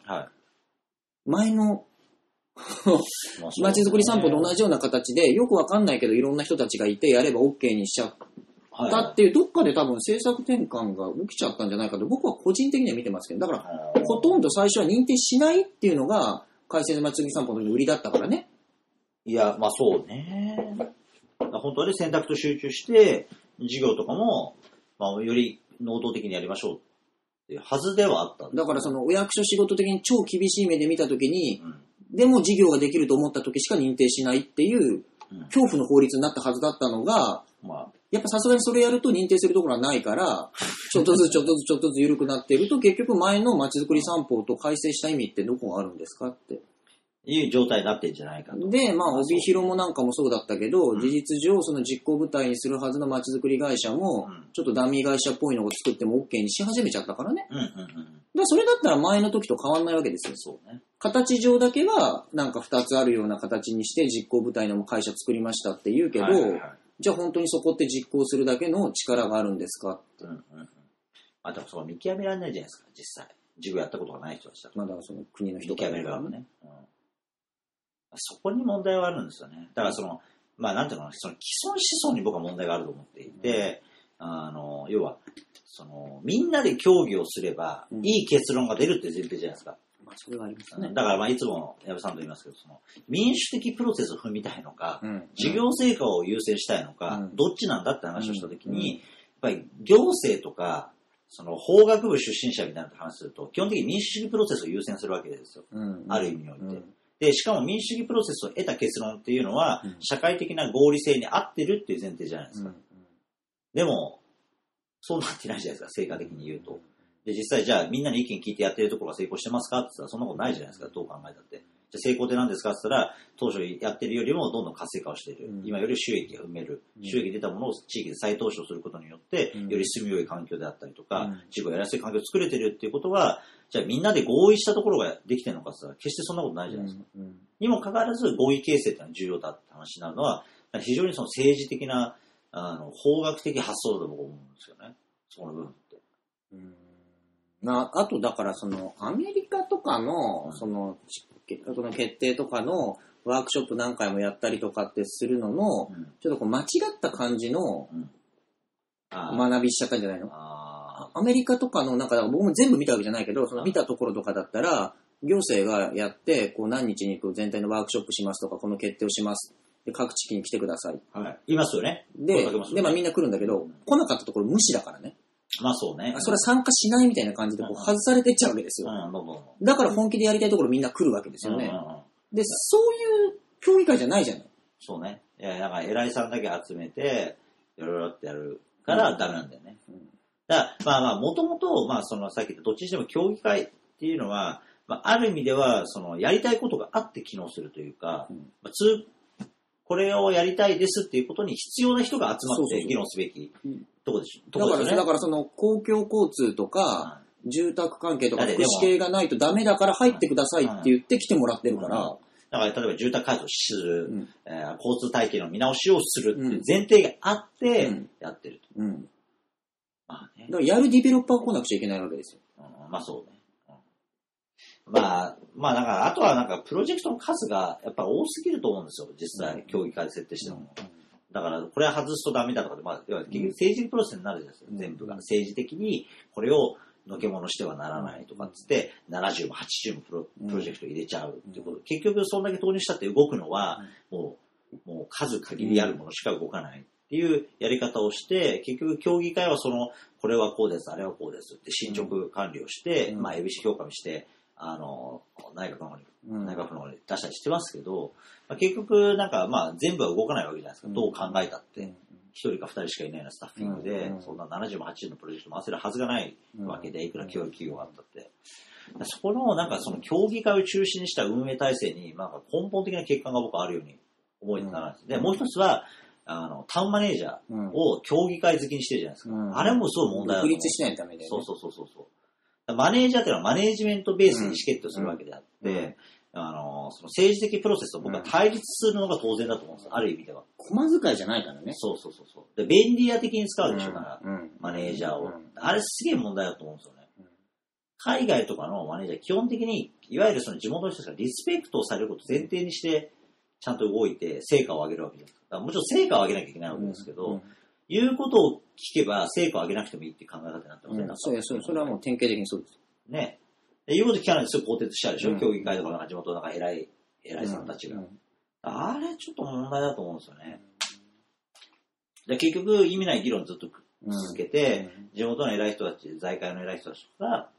前の、はい、街づくり散歩と同じような形で、よくわかんないけどいろんな人たちがいてやれば OK にしちゃったっていう、はい、どっかで多分政策転換が起きちゃったんじゃないかと僕は個人的には見てますけど、だからほとんど最初は認定しないっていうのが、改正の街づくり散歩の売りだったからね。いや、まあそうね。本当に選択と集中して、事業とかも、まあ、より能動的にやりましょうっていうはずではあったんです。だからそのお役所仕事的に超厳しい目で見たときに、うん、でも事業ができると思ったときしか認定しないっていう恐怖の法律になったはずだったのが、うんまあ、やっぱさすがにそれやると認定するところはないからちょっとずつちょっとずつちょっとずつ緩くなっていると結局前のまちづくり散歩と改正した意味ってどこがあるんですかっていう状態になってんじゃないかと。で、まあ、帯広もなんかもそうだったけど、うん、事実上、その実行部隊にするはずの街づくり会社も、うん、ちょっとダミー会社っぽいのを作っても OK にし始めちゃったからね。うんうんうん、だからそれだったら前の時と変わんないわけですよ。そうね。形上だけは、なんかふたつあるような形にして、実行部隊の会社作りましたって言うけど、はいはいはい、じゃあ本当にそこって実行するだけの力があるんですかって。うんうんうん、あと、そこ見極められないじゃないですか、実際。自分やったことがない人たちだと。まだその国の人から見極める側もね。うんそこに問題はあるんですよね。だからその、まあなんていうのかな、その既存思想に僕は問題があると思っていて、うん、あの、要は、その、みんなで協議をすれば、いい結論が出るって前提じゃないですか。うん、まあそれはありますね。だからまあいつも矢部さんと言いますけど、その、民主的プロセスを踏みたいのか、うん、事業成果を優先したいのか、うん、どっちなんだって話をしたときに、うん、やっぱり行政とか、その法学部出身者みたいな話すると、基本的に民主主義プロセスを優先するわけですよ。うん、ある意味において。うんで、しかも民主主義プロセスを得た結論っていうのは、うん、社会的な合理性に合ってるっていう前提じゃないですか。うんうん、でも、そうなってないじゃないですか、成果的に言うと。で、実際じゃあみんなに意見聞いてやってるところが成功してますかって言ったらそんなことないじゃないですか、どう考えたって。じゃあ成功って何ですかって言ったら、当初やってるよりもどんどん活性化をしている。うん、今より収益が埋める。収益出たものを地域で再投資をすることによって、うん、より住みよい環境であったりとか、うん、自分がやりやすい環境を作れてるっていうことは、じゃあみんなで合意したところができてるのかって言ったら、決してそんなことないじゃないですか。うんうん、にもかかわらず合意形成ってのは重要だって話になるのは、非常にその政治的な、あの、法学的発想だと僕思うんですよね。そこの部分って。うんなあとだからそのアメリカとかのその決定とかのワークショップ何回もやったりとかってするののちょっとこう間違った感じの学びしちゃったんじゃないの？アメリカとかのなんか僕も全部見たわけじゃないけどその見たところとかだったら行政がやってこう何日にこう全体のワークショップしますとかこの決定をしますで各地域に来てください、はい、いますよね。で、でまあみんな来るんだけど来なかったところ無視だからね。まあそうね。それは参加しないみたいな感じでこう外されてっちゃうわけですよ。だから本気でやりたいところみんな来るわけですよね。で、そういう協議会じゃないじゃない。そうね。いや、なんか偉いさんだけ集めて、よろよろってやるからダメなんだよね。うん、だから、まあまあ、もともと、まあそのさっき言ったどっちにしても協議会っていうのは、まあある意味では、そのやりたいことがあって機能するというか、うんまあ通これをやりたいですっていうことに必要な人が集まって議論すべきとこでしょ。だから、だからその公共交通とか、うん、住宅関係とか福祉系がないとダメだから入ってくださいって言って来てもらってるから。うんうん、だから例えば住宅開発をする、うんえー、交通体系の見直しをするっていう前提があってやってると。うんうんまあね、だからやるディベロッパーが来なくちゃいけないわけですよ。うん、まあそうね。まあ、まあ、だから、あとはなんか、プロジェクトの数が、やっぱ多すぎると思うんですよ、実際、協議会で設定しても。だから、これは外すとダメだとかで、まあ、結局政治プロセスになるじゃないですか、全部が。政治的に、これをのけものしてはならないとかっつって、ななじゅうもはちじゅうもプロ、プロジェクト入れちゃうってこと、うん、結局そんだけ投入したって動くのは、うん、もう、もう数限りあるものしか動かないっていうやり方をして、結局協議会はその、これはこうです、あれはこうですって進捗管理をして、うん、まあ、エービーシー 評価をして、あの、内閣の方に、うん、内閣の方に出したりしてますけど、まあ、結局なんかまあ全部は動かないわけじゃないですか、うん、どう考えたって。ひとりかふたりしかいないようなスタッフィングで、うんうん、そんなななじゅうもはちじゅうのプロジェクト回せるはずがないわけで、いくら協力企業があったって。そこの、なんかその協議会を中心にした運営体制に、なんか根本的な欠陥が僕はあるように思えてたな、うん、で、もう一つは、あの、タウンマネージャーを協議会好きにしてるじゃないですか。うん、あれもすごい問題だと思う。独立しないためで、ね。そうそうそうそう。マネージャーっていうのはマネージメントベースに意思決定をするわけであって、うんうん、あのその政治的プロセスと僕は対立するのが当然だと思うんですよ、うん、ある意味では。駒遣いじゃないからね。そうそうそうそう。で、便利屋的に使うでしょうから、うんうん、マネージャーを。うん、あれすげえ問題だと思うんですよね、うん。海外とかのマネージャー、基本的に、いわゆるその地元の人たちがリスペクトをされることを前提にして、ちゃんと動いて成果を上げるわけじゃないですか。もちろん成果を上げなきゃいけないわけですけど、うんうん、言うことを聞けば成果を上げなくてもいいって考え方になってますね。うん、そうや、そうや、それはもう典型的にそうです。ね。言うこと聞かないんですよ、肯定しちゃうでしょ、うん、協議会とかなんか地元のなんか偉い、偉いさんたちが、うんうん。あれちょっと問題だと思うんですよね。で結局、意味ない議論ずっと続けて、うん、地元の偉い人たち、財界の偉い人たちとか、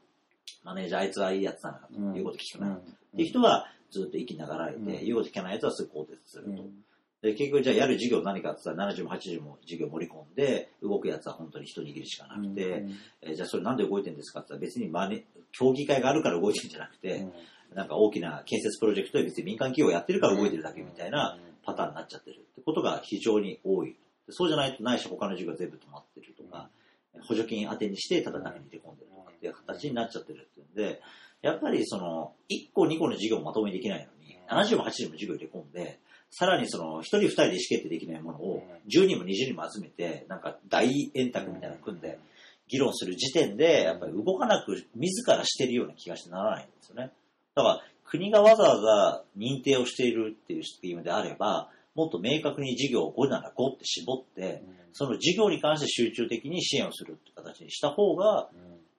マネージャーあいつはいいやつだな、うん、言うこと聞くな、うん、っていう人はずっと息ながらいて、うん、言うこと聞かないやつはすぐ肯定すると。うん、で結局、じゃあやる事業何かって言ったらななじゅうもはちじゅうも事業盛り込んで、動くやつは本当に一握りしかなくて、うんうん、えじゃあそれなんで動いてるんですかって言ったら別にマネ、協議会があるから動いてるんじゃなくて、うん、なんか大きな建設プロジェクトで別に民間企業をやってるから動いてるだけみたいなパターンになっちゃってるってことが非常に多い。そうじゃないとないし他の事業が全部止まってるとか、うん、補助金当てにしてただ中に入れ込んでるとかっていう形になっちゃってるっていうんで、やっぱりそのいっこにこの事業をまとめできないのに、ななじゅうもはちじゅうも事業入れ込んで、さらにそのひとりふたりで意思決定できないものをじゅうにんもにじゅうにんも集めてなんか大円卓みたいなの組んで議論する時点でやっぱり動かなく自らしてるような気がしてならないんですよね。だから国がわざわざ認定をしているっていうスキームであればもっと明確に事業をごならごって絞ってその事業に関して集中的に支援をするって形にした方が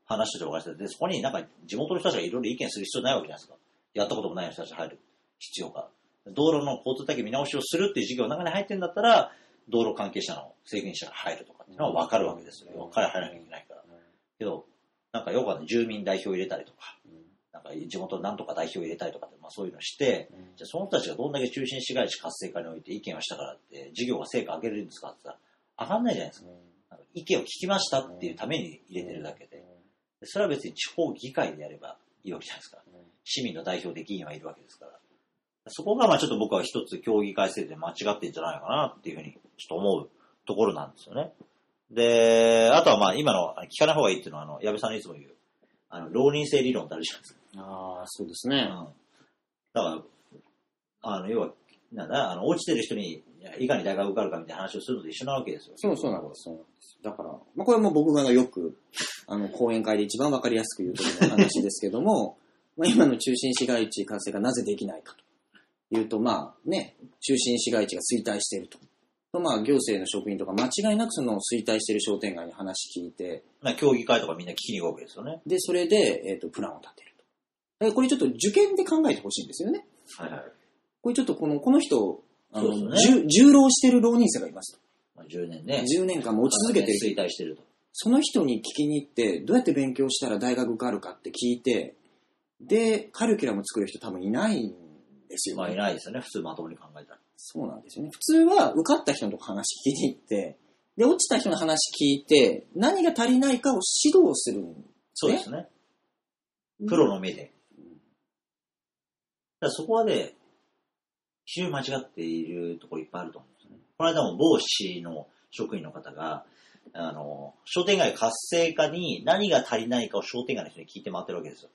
話してておかしいで、そこになんか地元の人たちがいろいろ意見する必要ないわけじゃないですか。やったこともない人たちが入る必要が。道路の交通体系見直しをするっていう事業の中に入ってるんだったら、道路関係者の制限者が入るとかっていうのは分かるわけですよ。分から入らなきゃいけないから。けど、なんかよくあの住民代表入れたりとか、なんか地元のなんとか代表入れたりとかって、まあそういうのして、じゃあその人たちがどんだけ中心市街地活性化において意見をしたからって、事業が成果上げれるんですかって言ったら、上がんないじゃないですか。なんか意見を聞きましたっていうために入れてるだけで。それは別に地方議会でやればいいわけじゃないですか。市民の代表で議員はいるわけですから。そこがまあちょっと僕は一つ協議会制度で間違ってんじゃないかなっていうふうにちょっと思うところなんですよね。で、あとはまあ今の聞かない方がいいっていうのはあの矢部さんにいつも言うあの浪人性理論ってあるじゃないですか。ああ、そうですね。うん、だからあの要はなんだあの落ちてる人にいかに大学受かるかみたいな話をするのと一緒なわけですよ。そうそうなんです。そうなんです。だからまあこれも僕がよくあの講演会で一番わかりやすく言うという話ですけども、まあ今の中心市街地活性がなぜできないかと。言うと、まあね、中心市街地が衰退していると。とまあ行政の職員とか間違いなくその衰退している商店街に話聞いて。まあ協議会とかみんな聞きに行くわけですよね。で、それで、えっと、プランを立てると。だからこれちょっと受験で考えてほしいんですよね。はいはい。これちょっとこの、この人、あの、ね、重労している浪人生がいますと。まあ、じゅうねんね。じゅうねんかんも落ち続けてる、ね。衰退してると。その人に聞きに行って、どうやって勉強したら大学受かるかって聞いて、で、カリキュラム作る人多分いないんですよね。まあいないですよね、普通まともに考えたら。そうなんですよね。普通は受かった人のとこ話聞きに行って、で、落ちた人の話聞いて、何が足りないかを指導するんですね。そうですね。プロの目で。うん、だからそこはね、非常に間違っているところいっぱいあると思うんですよね。この間も某市の職員の方が、あの、商店街活性化に何が足りないかを商店街の人に聞いて回ってるわけですよ。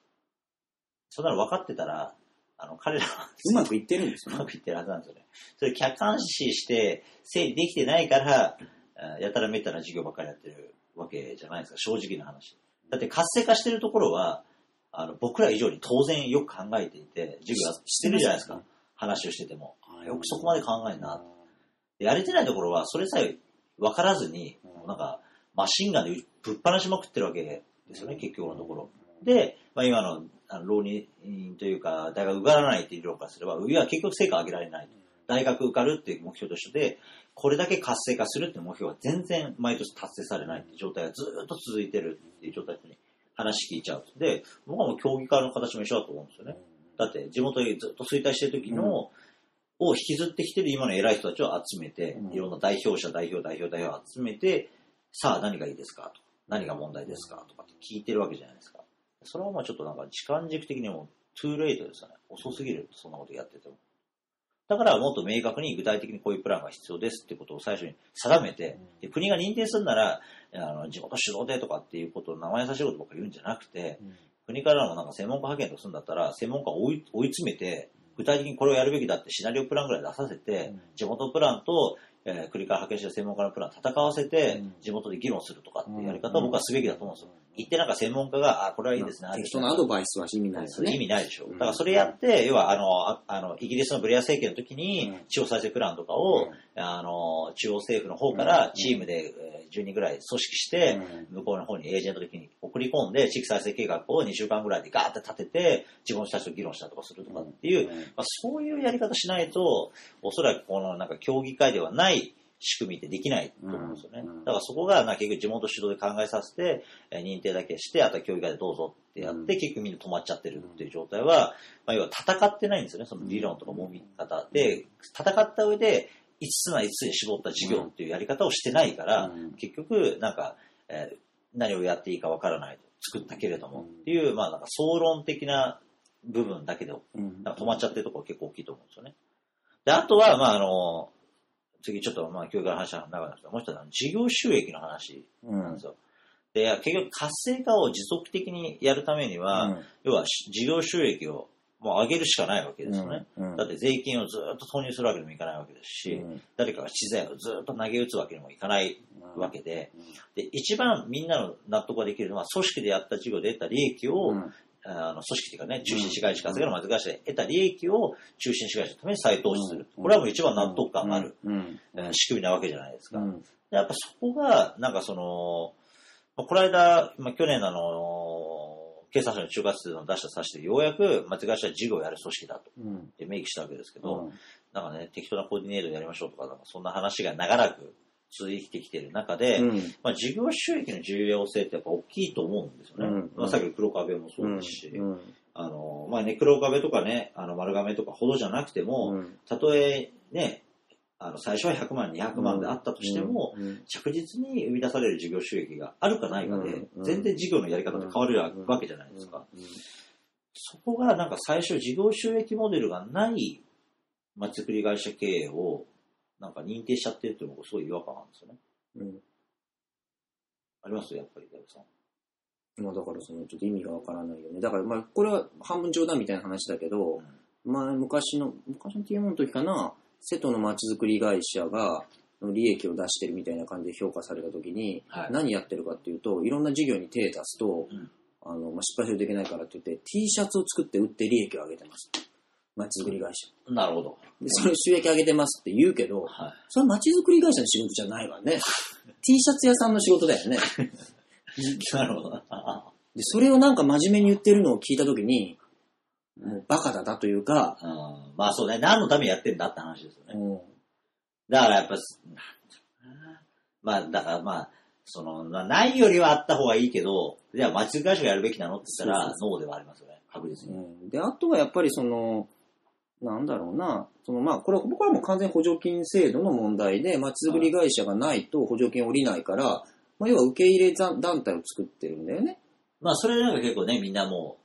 そんなの分かってたら、あの彼らはうまくいってるんですよ。うまくいってるはずなんですよね。それ客観視して整理できてないからやたらめったな事業ばっかりやってるわけじゃないですか、正直な話。だって活性化してるところはあの僕ら以上に当然よく考えていて事業してるじゃないですか。話をしててもよくそこまで考えるなで、やれてないところはそれさえ分からずになんかマシンガンでぶっ放しまくってるわけでですよね、結局のところ。で、まあ、今の浪人というか、大学受からないって理論化すれば、上は結局成果上げられない。大学受かるっていう目標として、これだけ活性化するっていう目標は全然毎年達成されないっていう状態がずっと続いてるっていう状態に話聞いちゃう。で、僕はもう競技化の形も一緒だと思うんですよね。だって地元でずっと衰退してる時の、うん、を引きずってきてる今の偉い人たちを集めて、うん、いろんな代表者、代表、代表、代表を集めて、さあ何がいいですかとか、何が問題ですかとかって聞いてるわけじゃないですか。それはまあちょっとなんか時間軸的にもトゥーレイトですよね。遅すぎる、そんなことやってても。だからもっと明確に具体的にこういうプランが必要ですってことを最初に定めて、で国が認定するならあの地元主導でとかっていうことを名前優しいことばっかり言うんじゃなくて、うん、国からのなんか専門家派遣とかするんだったら専門家を追い、追い詰めて具体的にこれをやるべきだってシナリオプランぐらい出させて、うん、地元プランと、えー、国から派遣した専門家のプランを戦わせて、うん、地元で議論するとかっていうやり方を僕はすべきだと思うんですよ。言ってなんか専門家が、あ、これはいいですね。人のアドバイスは意味ないですね。意味ないでしょ。だからそれやって、要はあの、ああのイギリスのブレア政権の時に、地方再生プランとかを、うん、あの、中央政府の方からチームでじゅうにんぐらい組織して、うん、向こうの方にエージェント的に送り込んで、地域再生計画をにしゅうかんぐらいでガーって立てて、自分の人たちと議論したとかするとかっていう、うんうん、まあ、そういうやり方しないと、おそらくこのなんか競技会ではない、仕組みってできないと思うんですよね。だからそこがな結局地元主導で考えさせて認定だけして、あとは競技会でどうぞってやって、結局みんな止まっちゃってるっていう状態は、まあ、要は戦ってないんですよね。その理論とかもみ方で戦った上でいつつないつつに絞った事業っていうやり方をしてないから、結局なんか、えー、何をやっていいかわからないと作ったけれどもっていう、まあなんか総論的な部分だけでなんか止まっちゃってるところが結構大きいと思うんですよね。で、あとはまああの次ちょっとまあ教育の話は長いんですけど、もう一つは事業収益の話なんですよ。うん、で、結局活性化を持続的にやるためには、うん、要は事業収益をもう上げるしかないわけですよね。うんうん、だって税金をずっと投入するわけにもいかないわけですし、うん、誰かが資材をずっと投げ打つわけにもいかないわけで、で、一番みんなの納得ができるのは、組織でやった事業で得た利益を、うんあの組織というかね、中心市街地、稼ぎのまず会社で得た利益を中心市街地のために再投資する。これはもう一番納得感がある仕組みなわけじゃないですか。で、やっぱそこが、なんかその、この間、まあ、去年あの、経産省の中間説の出した差しで、ようやくまず会社は事業をやる組織だと、って明記したわけですけど、うん、なんかね、適当なコーディネートでやりましょうとか、なんかそんな話が長らく続いてきている中で、うんまあ、事業収益の重要性ってやっぱ大きいと思うんですよね。うんうんまあ、さっきの黒壁もそうですし、うんうんあのまあね、黒壁とかね、あの丸亀とかほどじゃなくても、うん、たとえね、あの最初はひゃくまん、にひゃくまんであったとしても、うんうん、着実に生み出される事業収益があるかないかで、うんうん、全然事業のやり方って変わるわけじゃないですか。うんうんうん、そこがなんか最初事業収益モデルがないまちづくり会社経営をなんか認定しちゃってるっていうのがすごい違和感なんですよね。うん、ありますよ、やっぱり、大さん。まあだからそのちょっと意味がわからないよね。だからまあこれは半分冗談みたいな話だけど、うん、まあ昔の昔の ティーエム の時かな、瀬戸のまちづくり会社が利益を出してるみたいな感じで評価された時に、はい、何やってるかっていうと、いろんな事業に手を出すと、うん、あのまあ、失敗するといけないからって言って T シャツを作って売って利益を上げてます。まちづくり会社。なるほど。で、それ収益上げてますって言うけど、はい、それはまちづくり会社の仕事じゃないわね。T シャツ屋さんの仕事だよね。なるほど。で、それをなんか真面目に言ってるのを聞いたときに、もうバカだなというか、うん、まあそうね、何のためにやってんだって話ですよね。うん、だからやっぱ、まあだからまあ、その、まあ、ないよりはあった方がいいけど、じゃあまちづくり会社がやるべきなのって言ったら、そうそうそう、ノーではありますよね、確実に。うん、で、あとはやっぱりその、なんだろうな、そのまあこれは僕はもう完全補助金制度の問題で、まちづくり会社がないと補助金下りないから、はい、まあ、要は受け入れ団体を作ってるんだよね。まあそれなんか結構ね、みんなも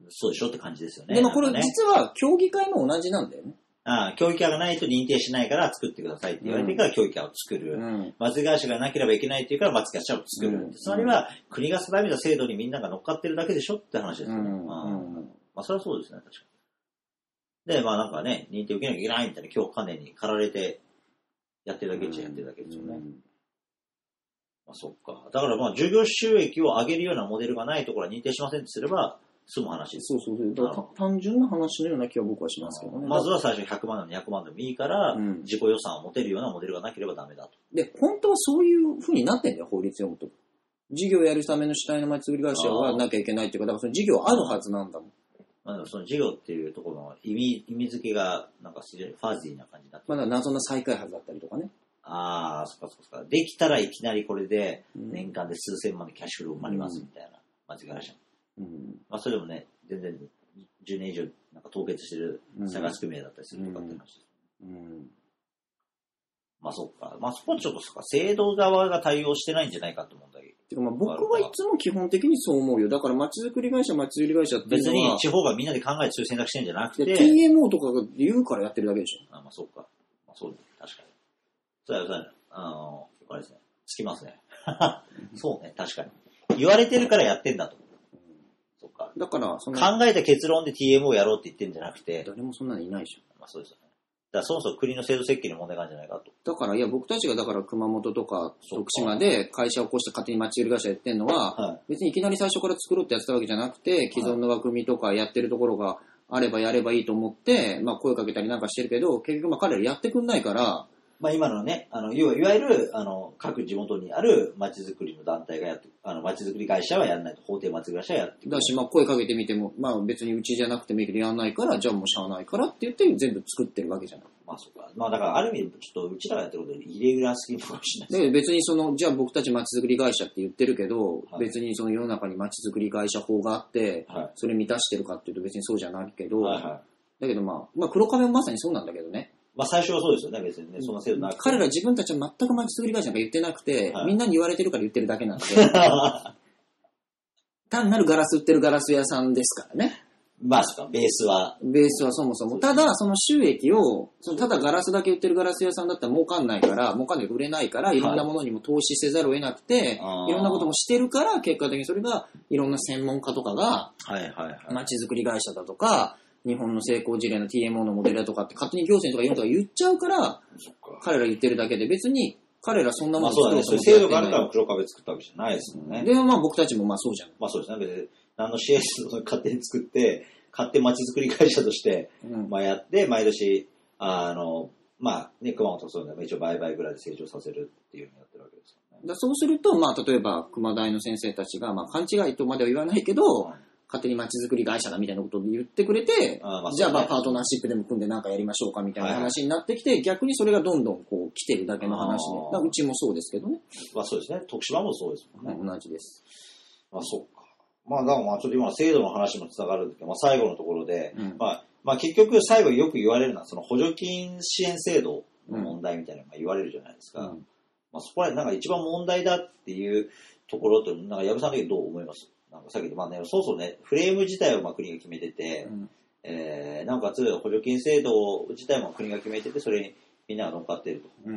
うそうでしょって感じですよね。でもこれ実は協議会も同じなんだよね。ああ、協議会がないと認定しないから作ってくださいって言われてから協議会を作る。うん、まちづくり会社がなければいけないっていうからまちづくり会社を作る。つまりは国が定めた制度にみんなが乗っかってるだけでしょって話ですよね。うん、まあ、うん、まあそれはそうですね、確かに。で、まあなんかね、認定受けなきゃいけないみたいな恐怖観念に駆られて、やってるだけっちゃやってるだけですよね。うん、まあそっか。だからまあ、事業収益を上げるようなモデルがないところは認定しませんってすれば、済む話です。そうそうそう。だから単純な話のような気は僕はしますけどね。まずは最初にひゃくまんでもにひゃくまんでもいいから、うん、自己予算を持てるようなモデルがなければダメだと。で、本当はそういう風になってんだよ、法律読むと。事業をやるための主体のまちづくり会社はなきゃいけないっていうか、だからその事業あるはずなんだもん。まあ、その事業っていうところの意味、意味付けが、なんか非常にファジーな感じになって。まだ謎の再開発だったりとかね。ああ、そっかそっか。できたらいきなりこれで、年間で数千万のキャッシュフロー生まれますみたいな、まちづくり会社。うん。まあ、それでもね、全然、じゅうねん以上、なんか凍結してる探し組合だったりするとかって話です。うん。うんうん、まあ、そっか。まあ、そこはちょっとそっか、制度側が対応してないんじゃないかと思うんだけど。てかまあ僕はいつも基本的にそう思うよ。だから街づくり会社、街づくり会社って別に地方がみんなで考えてそういう選択してるんじゃなくて ティーエムオー とかが言うからやってるだけでしょ。あ、まあそうか、まあ、そうね、確かにそれはそうね、あのあれですね、つきますねそうね、確かに言われてるからやってんだと思う、うん、そっか。だからその考えた結論で ティーエムオー やろうって言ってるんじゃなくて、誰もそんなのいないでしょ。まあそうですよね。だからそもそも国の制度設計に問題があるんじゃないかと。だからいや僕たちがだから熊本とか徳島で会社を起こして勝手に町売り会社やってるのは、はい、別にいきなり最初から作ろうってやってたわけじゃなくて、既存の枠組みとかやってるところがあればやればいいと思って、はい、まあ声かけたりなんかしてるけど、結局まあ彼らやってくんないから、まあ今のね、あのいわゆるあの各地元にある町づくりの団体がやって、あの町づくり会社はやんないと、法定町づくり会社はやってくる。だしまあ声かけてみても、まあ別にうちじゃなくてもいいけどやんないから、じゃあもうしゃあないからって言って全部作ってるわけじゃない。まあそうか。まあだからある意味ちょっとうちらがやってることでイレギュラーすぎるかもしれないです。で別にそのじゃあ僕たち町づくり会社って言ってるけど、はい、別にその世の中に町づくり会社法があって、はい、それ満たしてるかっていうと別にそうじゃないけど、はいはい、だけどまあまあ黒壁もまさにそうなんだけどね。まあ最初はそうですよね、別にね、そんな制度なくて。彼ら自分たちは全く町づくり会社なんか言ってなくて、はい、みんなに言われてるから言ってるだけなんで。単なるガラス売ってるガラス屋さんですからね。まあそうか、ベースは。ベースはそもそも。ただ、その収益を、そのただガラスだけ売ってるガラス屋さんだったら儲かんないから、儲かんないから売れないから、いろんなものにも投資せざるを得なくて、はい、いろんなこともしてるから、結果的にそれが、いろんな専門家とかが、町づくり会社だとか、はいはいはい、日本の成功事例の ティーエムオー のモデルだとかって勝手に行政とか言うとか言っちゃうから、彼ら言ってるだけで別に彼らそんなもの作ろうと思ってない。そうだね。制度があるから黒壁作ったわけじゃないですもんね。でもまあ僕たちもまあそうじゃん。まあそうですね。別に何の支援も勝手に作って、勝手に街づくり会社として、うん、まあやって、毎年、あの、まあね、熊本とかそういうの一応売買ぐらいで成長させるっていうのをやってるわけですよね。だそうすると、まあ例えば熊大の先生たちが、まあ勘違いとまでは言わないけど、うん勝手に街づくり会社だみたいなことを言ってくれて、あまあね、じゃあまあパートナーシップでも組んでなんかやりましょうかみたいな話になってきて、はい、逆にそれがどんどんこう来てるだけの話で、だうちもそうですけどね。まあそうですね。徳島もそうですもんね。うん、同じです。まあそうか。まあだからまあちょっと今制度の話もつながるんですけど、まあ最後のところで、うん、まあまあ結局最後よく言われるのはその補助金支援制度の問題みたいなのが言われるじゃないですか。うんうん、まあそこはなんか一番問題だっていうところとなんか矢部さんだけどう思います？なんかさっきまあね、そうそうね、フレーム自体をまあ国が決めてて、うんえー、なおかつ補助金制度自体も国が決めてて、それにみんなが乗っかっていると、う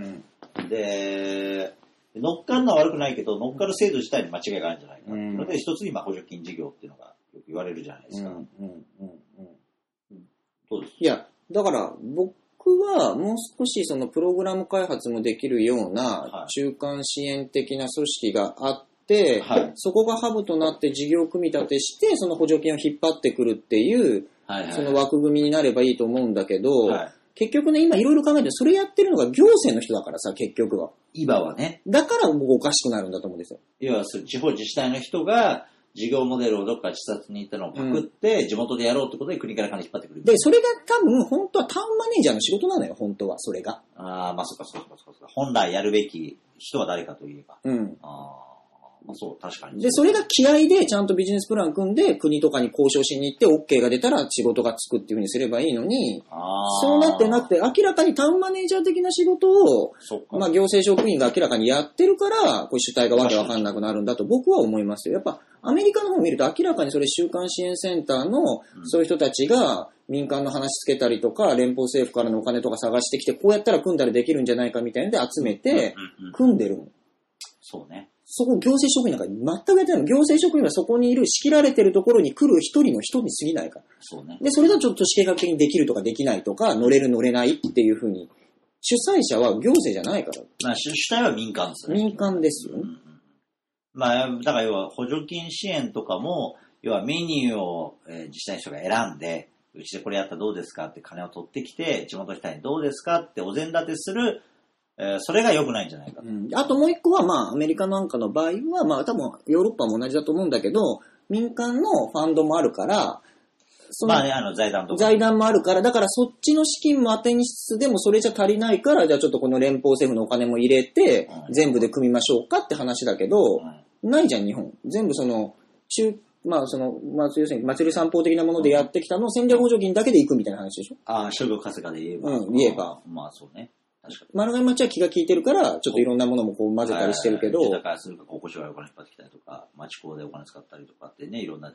ん、で乗っかるのは悪くないけど、乗っかる制度自体に間違いがあるんじゃないか、うん、それで一つにまあ補助金事業っていうのがよく言われるじゃないですか。うんうんうん、どうですか？いやだから僕はもう少しそのプログラム開発もできるような中間支援的な組織があって、ではい、そこがハブとなって事業組み立てしてその補助金を引っ張ってくるっていう、はいはいはい、その枠組みになればいいと思うんだけど、はい、結局ね今いろいろ考えてるそれやってるのが行政の人だからさ結局は今はねだから僕おかしくなるんだと思うんですよ。要は地方自治体の人が事業モデルをどっか視察に行ったのをパクって、うん、地元でやろうってことで国から金引っ張ってくる。で、それが多分本当はタウンマネージャーの仕事なのよ、本当は、それが。ああ、まあそっかそっかそっか。本来やるべき人は誰かといえば。うん。あまあ、そう確かにでそれが気合でちゃんとビジネスプラン組んで国とかに交渉しに行って OK が出たら仕事がつくっていう風にすればいいのにそうなってなくて明らかにタウンマネージャー的な仕事を、まあ、行政職員が明らかにやってるからこう主体がわけわかんなくなるんだと僕は思いますよ。やっぱアメリカの方を見ると明らかにそれ中間支援センターのそういう人たちが民間の話つけたりとか連邦政府からのお金とか探してきてこうやったら組んだらできるんじゃないかみたいなので集めて組んでるもん。そうねそこ行政職員なんか全くやってないの。行政職員はそこにいる仕切られてるところに来る一人の人に過ぎないから。そうね。で、それがちょっと視計画的にできるとかできないとか、乗れる乗れないっていうふうに。主催者は行政じゃないから。まあ、主体は民間ですね。民間ですよね。うん、まあ、だから要は補助金支援とかも、要はメニューを自治体の人が選んで、うちでこれやったらどうですかって金を取ってきて、地元の人にどうですかってお膳立てするえー、それが良くないんじゃないか、うん、あともう一個はまあアメリカなんかの場合はまあ多分ヨーロッパも同じだと思うんだけど民間のファンドもあるからそのまあねあの財団とか財団もあるからだからそっちの資金も当てにしつつでもそれじゃ足りないからじゃあちょっとこの連邦政府のお金も入れて、うん、全部で組みましょうかって話だけど、うん、ないじゃん日本全部その中まあそのまあ要するに祭り散歩的なものでやってきたのを戦略補助金だけで行くみたいな話でしょ、うん、ああ商業稼がで言えば、うん、言えばまあそうね丸亀町は気が利いてるからちょっといろんなものもこう混ぜたりしてるけどだからするか高校生がお金引っ張ってきたりとか町工でお金使ったりとかってねいろんな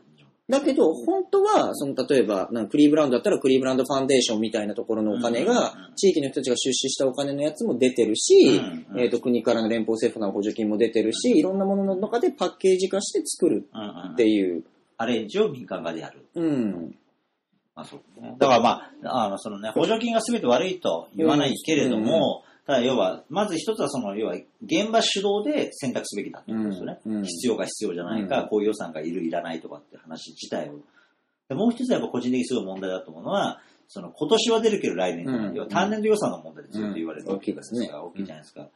だけど本当はその例えばなんかクリーブランドだったらクリーブランドファンデーションみたいなところのお金が地域の人たちが出資したお金のやつも出てるし、うんうん、えーと国からの連邦政府の補助金も出てるし、うんうん、いろんなものの中でパッケージ化して作るっていう、うんうん、アレンジを民間がでやる、うんまあそうね、だからまあ、あのそのね、補助金が全て悪いと言わないけれども、うん、ただ要は、まず一つはその、要は、現場主導で選択すべきだってことですよね。うん、必要か必要じゃないか、うん、こういう予算がいる、いらないとかって話自体を。でもう一つはやっぱ個人的にすごい問題だと思うのは、その今年は出るけど来年とか、うん、要は単年度予算の問題でずっと言われるわけですから、うん、大きいじゃないですか。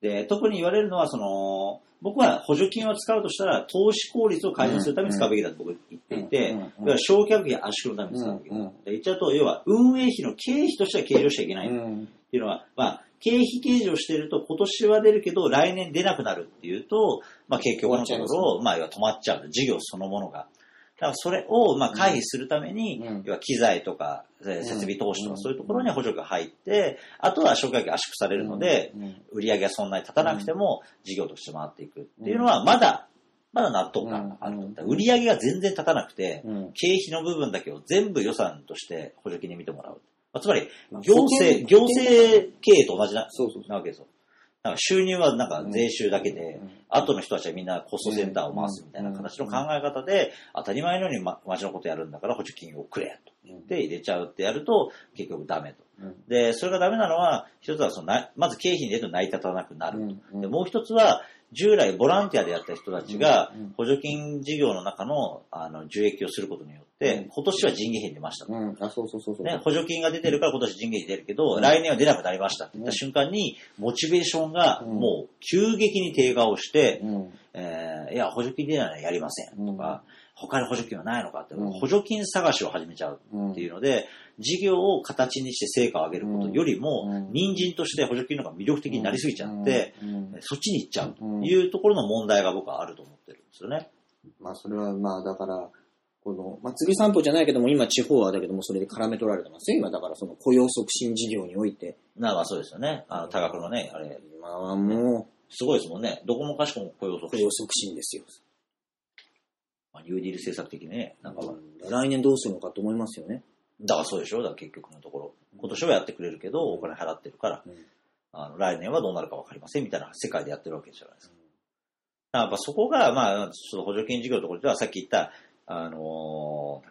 で、特に言われるのは、その、僕は補助金を使うとしたら、投資効率を改善するために使うべきだと僕は言っていて、うんうんうん、要は償却費圧縮のために使うべきだと。言っちゃうと、要は運営費の経費としては計上しちゃいけない。うん、っていうのは、まあ、経費計上してると、今年は出るけど、来年出なくなるっていうと、まあ、結局のところ、まあ、要は止まっちゃう。事業そのものが。だからそれをまあ回避するために、うん、要は機材とか設備投資とかそういうところに補助が入って、あとは消費が圧縮されるので、うん、売り上げはそんなに立たなくても事業として回っていくっていうのはまだ、まだ納得感があると。売り上げが全然立たなくて、うん、経費の部分だけを全部予算として補助金に見てもらう。つまり行政、行政経営と同じな、そうそうそうなわけですよ。なんか収入はなんか税収だけで、うん、後の人たちはみんなコストセンターを回すみたいな形の考え方で、当たり前のように町のことやるんだから補助金をくれと言って入れちゃうってやると結局ダメと。うん、で、それがダメなのは、一つはそのなまず経費に入れると成り立たなくなると、うん。で、もう一つは従来ボランティアでやった人たちが補助金事業の中のあの受益をすることによって、今年は人件費に出ましたと。うん、あ、そうそうそうそう。ね、補助金が出てるから今年人件費出るけど、うん、来年は出なくなりましたって言った瞬間に、モチベーションがもう急激に低下をして、うんえー、いや、補助金出ないならやりませんとか、うん、他の補助金はないのかって、うん、補助金探しを始めちゃうっていうので、事業を形にして成果を上げることよりも、人参として補助金の方が魅力的になりすぎちゃって、そっちに行っちゃうというところの問題が僕はあると思ってるんですよね。まあそれはまあだから、この、まあ次散歩じゃないけども、今地方はだけどもそれで絡め取られてますよ。今だからその雇用促進事業において。なあそうですよね。あの多額のね、あれ。今はもう。すごいですもんね。どこもかしこも雇用促進。雇用促進ですよ。ニューディール政策的にね、なんか、うん、来年どうするのかと思いますよね。だからそうでしょ。だから結局のところ、今年はやってくれるけど、お金払ってるから、うん、あの来年はどうなるか分かりませんみたいな世界でやってるわけじゃないですか。うん、やっぱそこが、まあ、ちょっと補助金事業のところでは、さっき言った、あの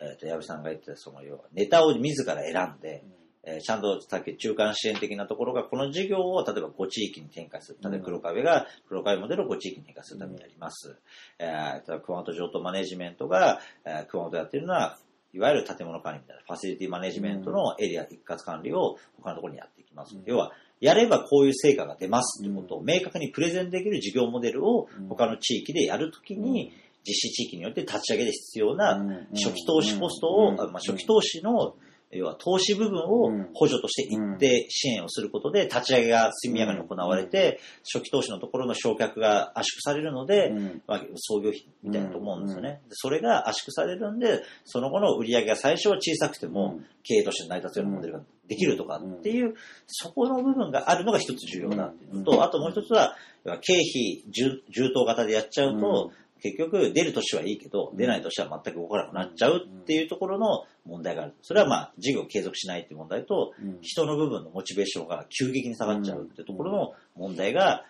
ー、えっと、矢部さんが言ってた、その要は、ネタを自ら選んで、うんえー、ちゃんとさっき中間支援的なところがこの事業を例えばご地域に展開する、例えば黒壁が黒壁モデルをご地域に展開するためにやります、うんえー、例えば熊本城東マネジメントが、えー、熊本やってるのはいわゆる建物管理みたいなファシリティマネジメントのエリア一括管理を他のところにやっていきます、うん、要はやればこういう成果が出ますということを明確にプレゼンできる事業モデルを他の地域でやるときに、うん実施地域によって立ち上げで必要な初期投資コストを、うんまあ、初期投資の要は投資部分を補助として一定支援をすることで立ち上げが速やかに行われて初期投資のところの償却が圧縮されるので、まあ、創業費みたいなと思うんですよね。それが圧縮されるんでその後の売り上げが最初は小さくても経営として成り立つようなモデルができるとかっていうそこの部分があるのが一つ重要だっていうのとあともう一つは経費充当型でやっちゃうと結局出る年はいいけど出ない年は全く動かなくなっちゃうっていうところの問題がある。それはまあ事業を継続しないっていう問題と人の部分のモチベーションが急激に下がっちゃうっていうところの問題が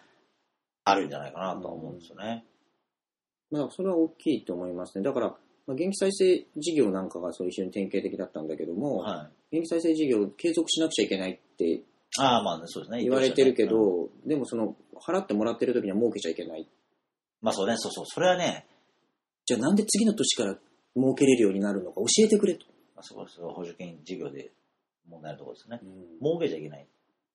あるんじゃないかなとは思うんですよね。まあそれは大きいと思いますね。だから元気再生事業なんかがそういう非常に典型的だったんだけども、はい、元気再生事業を継続しなくちゃいけないって言われてるけど、でもその払ってもらってる時には儲けちゃいけない。まあそうね、そうそう、それはね、じゃあなんで次の年から儲けれるようになるのか教えてくれと。まあ、そこは補助金事業で問題のところですね。うん、儲けちゃいけない。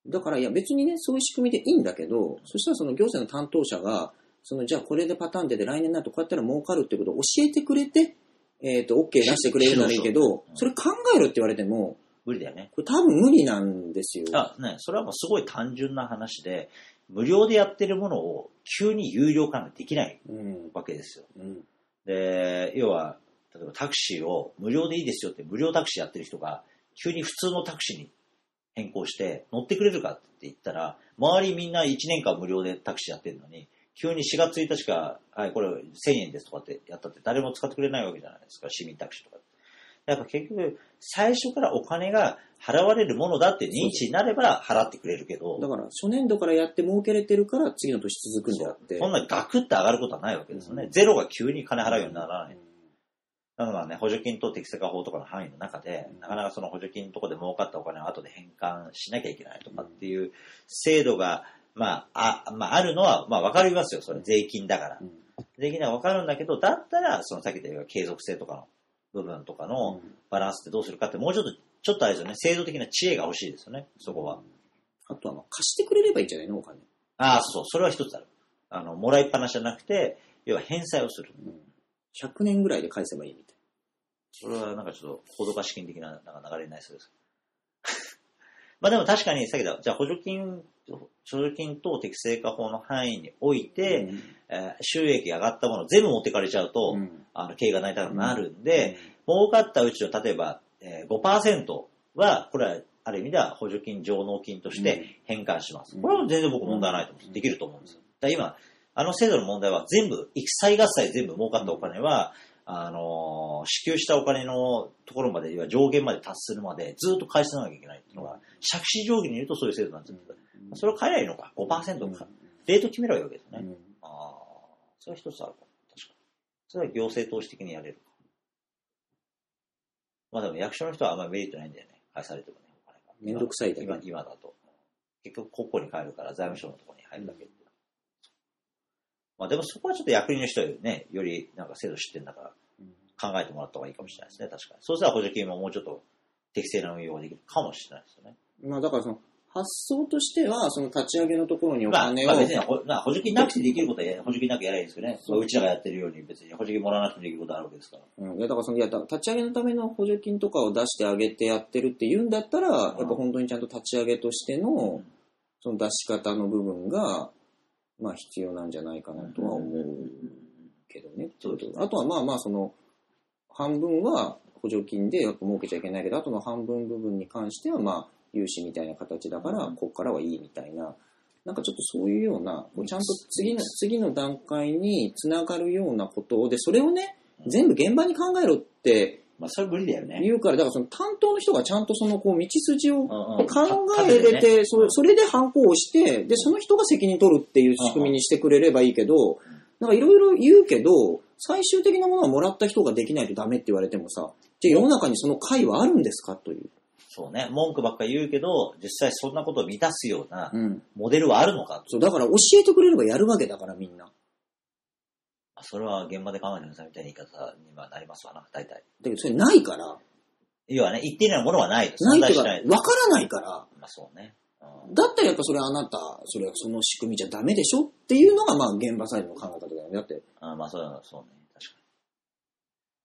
だからいや別にねそういう仕組みでいいんだけど、そしたらその行政の担当者がそのじゃあこれでパターンでで来年になるとこうやったら儲かるってことを教えてくれて、えっと OK 出してくれるならいいけど、それ考えろって言われても無理だよね。これ多分無理なんですよ。あ、ね、それはもうすごい単純な話で、無料でやってるものを急に有料化ができないわけですよ。うん、で、要は例えばタクシーを無料でいいですよって無料タクシーやってる人が急に普通のタクシーに変更して乗ってくれるかって言ったら、周りみんないちねんかん無料でタクシーやってるのに、急にしがつついたちから、はい、これせんえんですとかってやったって誰も使ってくれないわけじゃないですか、市民タクシーとか。やっぱ結局最初からお金が払われるものだって認知になれば払ってくれるけど、だから初年度からやって儲けれてるから次の年続くんであって、こんなガクッと上がることはないわけですよね、うん、ゼロが急に金払うようにならない、うん、だからね、補助金と適正化法とかの範囲の中で、うん、なかなかその補助金のところで儲かったお金を後で返還しなきゃいけないとかっていう制度が、まあ、あ、まあ、あるのは、まあ、わかりますよ。それ税金だから、うん、税金だからわかるんだけど、だったらそのさっき言った継続性とかの部分とかのバランスってどうするかって、もうちょっとちょっとあれですよね、制度的な知恵が欲しいですよね、そこは。あとはまあ貸してくれればいいんじゃないの、お金。ああ、そう、それは一つある。あのもらいっぱなしじゃなくて、要は返済をする、うん、ひゃくねんぐらいで返せばいいみたいな。それはなんかちょっと高度化資金的 な, なんか流れになりそうですまあでも確かにさっきだ、じゃあ補助金補助金等適正化法の範囲において、うん、えー、収益上がったものを全部持ってかれちゃうと、うん、あの経営が成り立たなくなるんで、うん、儲かったうちの例えば、えー、ごパーセント はこれはある意味では補助金上納金として返還します、うん、これは全然僕問題ないと思うんです、できると思うんですよ。だから今あの制度の問題は全部一切合切全部儲かったお金は、うん、あのー、支給したお金のところまで、いわゆる上限まで達するまでずっと返さなきゃいけないっていうのが借子定規に言うとそういう制度なんですよ、うん、それを変えればいいのか、 ごパーセント か、レート決めればいいわけですね、うん、ああ、それは一つあるか、確かにそれは行政投資的にやれるか。まあでも役所の人はあんまりメリットないんだよね、返されてもね、お金がめんどくさいだけ、 今, 今だと結局国庫に帰るから財務省のところに入るだけって、うん、まあでもそこはちょっと役員の人よりね、よりなんか制度知ってるんだから考えてもらった方がいいかもしれないですね、確かに。そうしたら補助金ももうちょっと適正な運用ができるかもしれないですよね。まあだからその発想としては、その立ち上げのところにお金を、まあまあ、別に補助金なくてできることは補助金なくやらないですけどね、そう、うちらがやってるように別に補助金もらわなくてできることはあるわけですから、うん、いやだからそのいや立ち上げのための補助金とかを出してあげてやってるっていうんだったら、うん、やっぱ本当にちゃんと立ち上げとしての、うん、その出し方の部分が、まあ、必要なんじゃないかなとは思うけどね、うんうん、あとはまあまあその半分は補助金でやっぱ儲けちゃいけないけど、あとの半分部分に関してはまあ融資みたいな形だから、ここからはいいみたいな、なんかちょっとそういうような、ちゃんと次の、次の段階につながるようなことを、で、それをね、全部現場に考えろって、まあそれ無理だよね。言うから、だからその担当の人がちゃんとそのこう道筋を考えれて、それでハンコをして、で、その人が責任取るっていう仕組みにしてくれればいいけど、なんかいろいろ言うけど、最終的なものはもらった人ができないとダメって言われてもさ、じゃあ世の中にその解はあるんですかという。そうね、文句ばっかり言うけど実際そんなことを満たすようなモデルはあるのか、うん、そうだから教えてくれればやるわけだから、みんなそれは現場で考えてくださいみたいな言い方にはなりますわな、大体。だけどそれないから、要はね、言っていないものはないないとか分からないから、まあそうね、うん、だったらやっぱそれあなたそれはその仕組みじゃダメでしょっていうのがまあ現場サイドの考え方だよね、だって、うん、まあそれはそうね、確かに、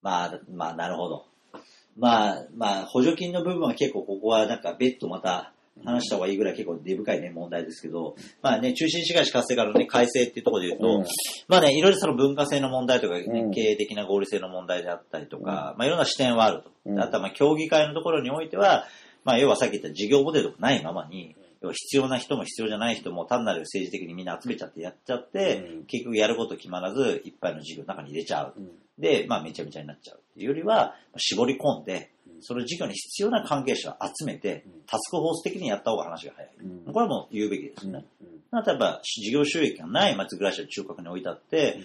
まあ、まあなるほど、まあまあ補助金の部分は結構ここはなんか別途また話した方がいいぐらい結構根深いね問題ですけど、まあね、中心市街地活性化のね改正っていうところで言うと、うん、まあね、いろいろその文化性の問題とか、ね、うん、経営的な合理性の問題であったりとか、うん、まあいろんな視点はあると、うん、あとはまあ協議会のところにおいては、まあ要はさっき言った事業モデルがないままに、要は必要な人も必要じゃない人も単なる政治的にみんな集めちゃってやっちゃって、うん、結局やること決まらずいっぱいの事業の中に入れちゃう。うん、で、まあ、めちゃめちゃになっちゃうっていうよりは、絞り込んで、その事業に必要な関係者を集めて、タスクフォース的にやった方が話が早い。うん、これはもう言うべきですね。うん、例えば、事業収益がない松倉市の中核に置いてあって、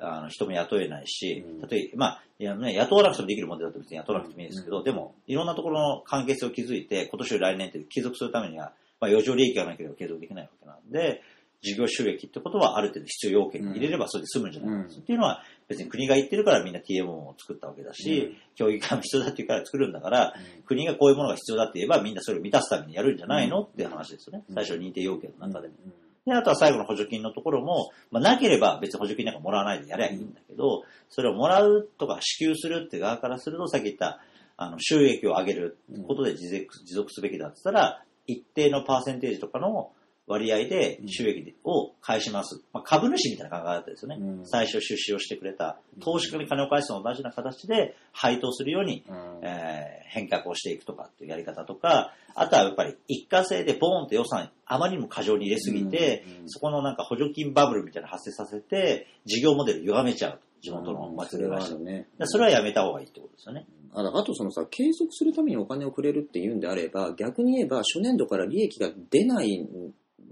うん、あの人も雇えないし、例えば、まあいや、ね、雇わなくてもできるモデルだと別に雇わなくてもいいですけど、うん、でも、いろんなところの関係性を築いて、今年より来年って継続するためには、まあ、余剰利益がなければ継続できないわけなんで、事業収益ってことはある程度必要要件に入れればそれで済むんじゃないか、うん、っていうのは別に国が言ってるからみんな ティーエムオー を作ったわけだし、うん、教育が必要だっていうから作るんだから、うん、国がこういうものが必要だって言えばみんなそれを満たすためにやるんじゃないの、うん、っていう話ですよね、最初認定要件の中でも、うんうん、で、あとは最後の補助金のところも、まあ、なければ別に補助金なんかもらわないでやればいいんだけど、それをもらうとか支給するって側からすると、さっき言った、あの、収益を上げることで持続すべきだって言ったら、一定のパーセンテージとかの割合で収益を返します。まあ、株主みたいな考え方ですよね。うん、最初出資をしてくれた、投資家に金を返すのと同じような形で配当するように、うん、えー、変革をしていくとかっていうやり方とか、あとはやっぱり一過性でボーンと予算あまりにも過剰に入れすぎて、うんうん、そこのなんか補助金バブルみたいな発生させて、事業モデル歪めちゃう。地元の祭り会社、うん、ね、それはやめた方がいいってことですよね。あ、あとそのさ、継続するためにお金をくれるっていうんであれば、逆に言えば初年度から利益が出ない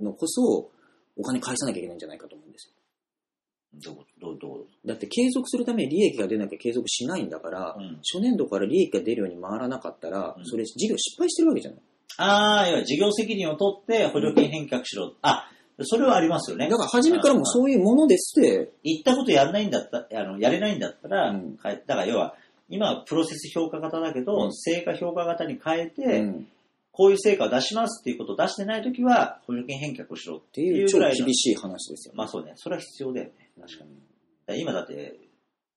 のこそお金返さなきゃいけないんじゃないかと思うんですよ。どうどうどうだって継続するために利益が出なきゃ継続しないんだから、うん、初年度から利益が出るように回らなかったら、うん、それ事業失敗してるわけじゃない。ああ、いや、事業責任を取って補助金変革しろ、うん、あ、それはありますよね。だから初めからもうそういうものですって言ったことやらないんだったあのやれないんだったら、うん、だから要は今はプロセス評価型だけど、うん、成果評価型に変えて、うん、こういう成果を出しますっていうことを出してないときは補助金返却をしろっていうぐらいの、超厳しい話ですよね。まあそうね、それは必要だよね。確かに。だから今だって、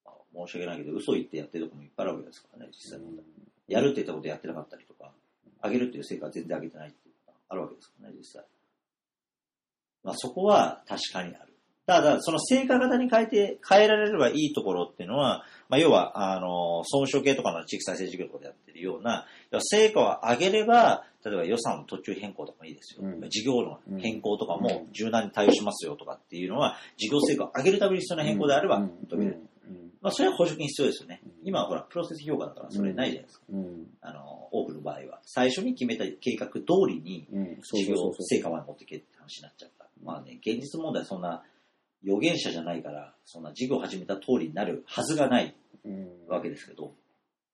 まあ、申し訳ないけど嘘言ってやってるとこもいっぱいあるわけですからね。実際に、うん、やるって言ったことやってなかったりとか、上げるっていう成果は全然上げてないっていうのがあるわけですからね、実際。まあ、そこは確かにある。ただ、その成果型に変えて、変えられればいいところっていうのは、まあ、要は、あの、総務省系とかの地域再生事業とかでやってるような、成果を上げれば、例えば予算の途中変更とかもいいですよ。うん、事業の変更とかも柔軟に対応しますよとかっていうのは、事業成果を上げるために必要な変更であれば、認める。まあ、それは補助金必要ですよね。今はほら、プロセス評価だからそれないじゃないですか。うん、あの、多くの場合は。最初に決めた計画通りに、事業成果まで持っていけって話になっちゃう。まあね、現実問題はそんな予言者じゃないから、そんな事業を始めた通りになるはずがないわけですけど、う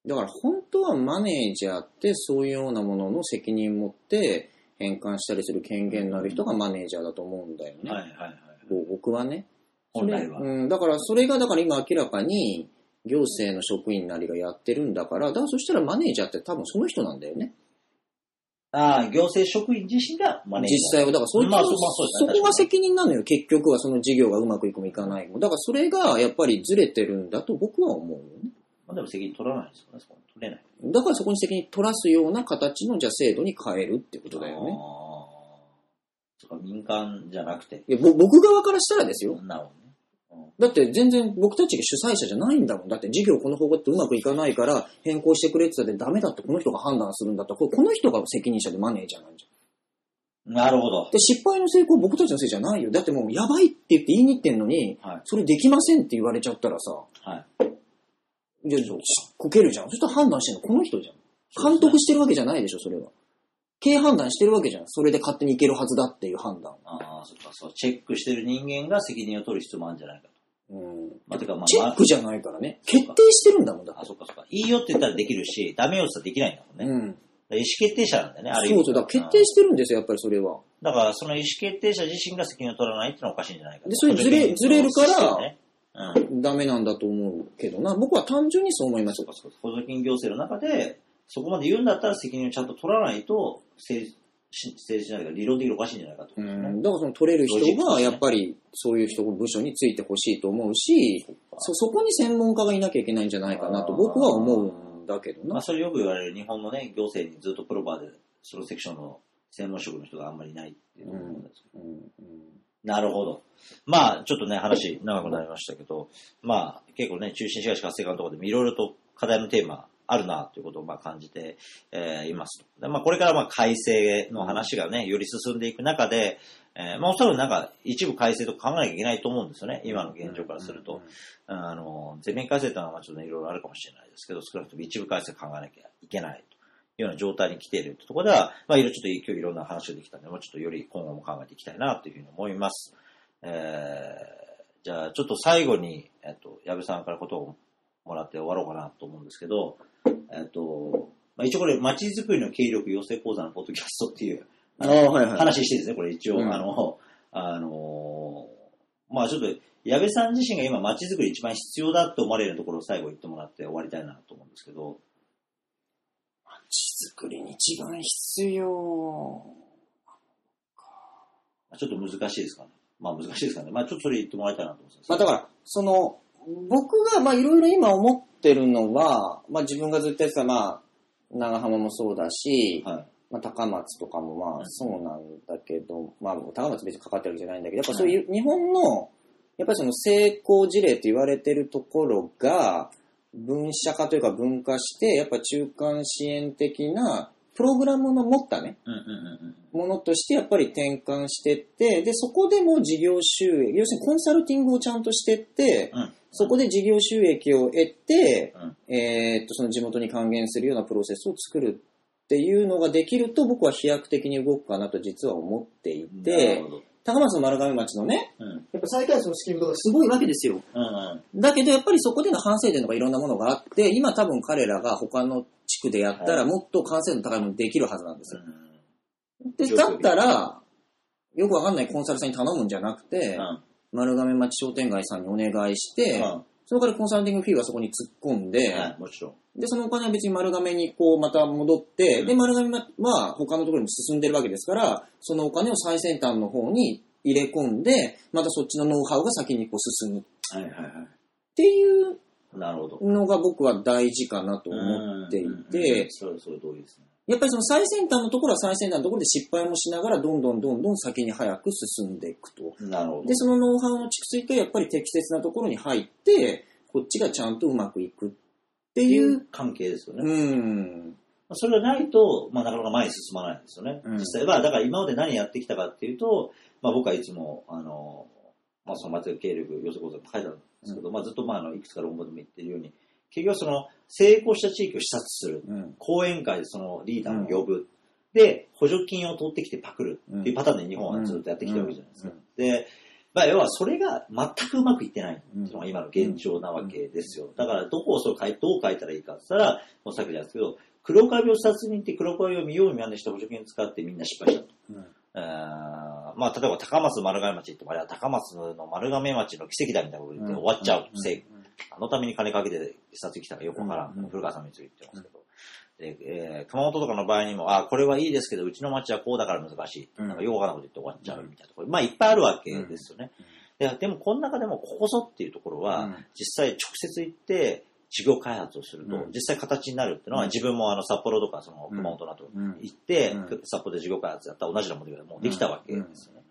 ん、だから本当はマネージャーってそういうようなものの責任を持って変換したりする権限のある人がマネージャーだと思うんだよね、うん、はいはいはい、僕はね、本来は、うん、だからそれがだから今明らかに行政の職員なりがやってるんだから、だからそしたらマネージャーって多分その人なんだよね。ああ、行政職員自身がマネージャー。実際は、だからそういう、まあ、そうそうですね、そこが責任なのよ、結局はその事業がうまくいくもいかないも。だからそれがやっぱりずれてるんだと僕は思うよね。まあでも責任取らないですよね、そこに取れない。だからそこに責任取らすような形の、じゃあ制度に変えるってことだよね。ああ。そか、民間じゃなくて。いや、僕側からしたらですよ。なるほど。だって全然僕たちが主催者じゃないんだもん。だって事業この方向ってうまくいかないから変更してくれって言ったらダメだってこの人が判断するんだったら、この人が責任者でマネージャーなんじゃん。なるほど。で、失敗の成功は僕たちのせいじゃないよ。だってもうやばいって言って言いに行ってんのに、はい、それできませんって言われちゃったらさ、はい、じゃあこけるじゃん。そしたら判断してるのこの人じゃん。監督してるわけじゃないでしょ、それは。経営判断してるわけじゃん。それで勝手にいけるはずだっていう判断。ああ、そっか、そう。チェックしてる人間が責任を取る必要もあるんじゃないかと。うん。まあ、てかまあ、チェックじゃないからね。決定してるんだもんだから。あ、そっかそっか。いいよって言ったらできるし、ダメよって言ったらできないんだもんね。うん。意思決定者なんだよね、あれ。そうそう。だから決定してるんですよ、やっぱりそれは。だから、その意思決定者自身が責任を取らないってのはおかしいんじゃないかと。で、それずれ、ずれるから、ね、うん、ダメなんだと思うけどな。僕は単純にそう思います。そうそう。補助金行政の中で、そこまで言うんだったら責任をちゃんと取らないと政治じゃないか、理論的におかしいんじゃないかと、ね、うん。だからその取れる人がやっぱりそういう人部署についてほしいと思うし、そ, そこに専門家がいなきゃいけないんじゃないかなと僕は思うんだけどな。まあ、それよく言われる日本のね、行政にずっとプロバーでそのセクションの専門職の人があんまりいないっていうところなんですけど、うんうんうん、なるほど。まあちょっとね話長くなりましたけど、まあ結構ね中心市街地活性化のところでもいろいろと課題のテーマあるなということをまあ感じています。まあ、これからまあ改正の話がねより進んでいく中で、えー、まあおそらくなんか一部改正とか考えなきゃいけないと思うんですよね。今の現状からすると、うんうんうん、あの全面改正というのはまあちょっといろいろあるかもしれないですけど、少なくとも一部改正考えなきゃいけないというような状態に来ているというところでは、まあいろいろちょっと今日いろんな話ができたので、もうちょっとより今後も考えていきたいなというふうに思います。えー、じゃあちょっと最後にえっと矢部さんからことをもらって終わろうかなと思うんですけど。えっと、まあ、一応これ、まちづくりの経力養成講座のポッドキャストっていう、あの、あ、はいはい、話してですね、これ一応、うん、あの、あの、まあちょっと矢部さん自身が今街づくり一番必要だと思われるところを最後言ってもらって終わりたいなと思うんですけど。街づくりに一番必要か。ちょっと難しいですかね。まあ難しいですかね。まあちょっとそれ言ってもらいたいなと思うんです。まあだからその僕がまあいろいろ今思ってるのは、まあ自分がずっとやってたまあ長浜もそうだし、はい、まあ、高松とかもまあそうなんだけど、まあ高松別にかかってるわけじゃないんだけど、やっぱそういう日本のやっぱりその成功事例と言われてるところが分社化というか分化して、やっぱ中間支援的なプログラムの持ったね、うんうんうん、ものとしてやっぱり転換してって、でそこでも事業収益、要するにコンサルティングをちゃんとしてって、うん、そこで事業収益を得て、うん、えー、っとその地元に還元するようなプロセスを作るっていうのができると僕は飛躍的に動くかなと実は思っていて、高松の丸亀町のね、うん、やっぱ再開発のスキームとかすごいわけですよ、うんうん、だけどやっぱりそこでの完成度とかいろんなものがあって、今多分彼らが他の地区でやったらもっと完成度の高いものできるはずなんですよ、うん、でだったらよくわかんないコンサルさんに頼むんじゃなくて、うん、丸亀町商店街さんにお願いして、うん、そのからコンサルティングフィーがそこに突っ込んで、うん、もちろんでそのお金は別に丸亀にこうまた戻って、うん、で丸亀は他のところにも進んでるわけですから、そのお金を最先端の方に入れ込んで、またそっちのノウハウが先にこう進む、はいはいはい、っていうのが僕は大事かなと思っていて、やっぱりその最先端のところは最先端のところで失敗もしながらどんどんどんどん先に早く進んでいくと。なるほど。でそのノウハウの蓄積がやっぱり適切なところに入ってこっちがちゃんとうまくいくっていう関係ですよね。うん。それがないと、まあ、なかなか前に進まないんですよね。うん、実際は、だから今まで何やってきたかっていうと、まあ僕はいつも、あの、まあその松井経営力予測講座って書いてあるんですけど、うん、まあずっとまああの、いくつか論文でも言ってるように、結局その成功した地域を視察する。うん、講演会でそのリーダーを呼ぶ。うん、で、補助金を取ってきてパクるっていうパターンで日本はずっとやってきてるわけじゃないですか。うんうんうん、で、まあ、要はそれが全くうまくいってないっていうのが今の現状なわけですよ。だからどこをそれどう変えたらいいかって言ったら、もうさっきじゃないですけど、黒カビを視察に行って黒カビを見よう見まねして補助金を使ってみんな失敗したと。うん、あまあ例えば高松丸亀町ってあれは高松の丸亀町の奇跡だみたいなこと言って終わっちゃう。うんうん、あのために金かけて視察に来たら横から古川さんについて言ってますけど。うんうんでえー、熊本とかの場合にも、あ、これはいいですけど、うちの町はこうだから難しい。なんかよくわからないこと言って終わっちゃうみたいなところ、まあいっぱいあるわけですよね。うんうん、で, でも、この中でもここぞっていうところは、うん、実際直接行って事業開発をすると、実際形になるっていうのは、うん、自分もあの札幌とかその熊本など行って、うんうん、札幌で事業開発やったら同じようなものがもうできたわけですよね。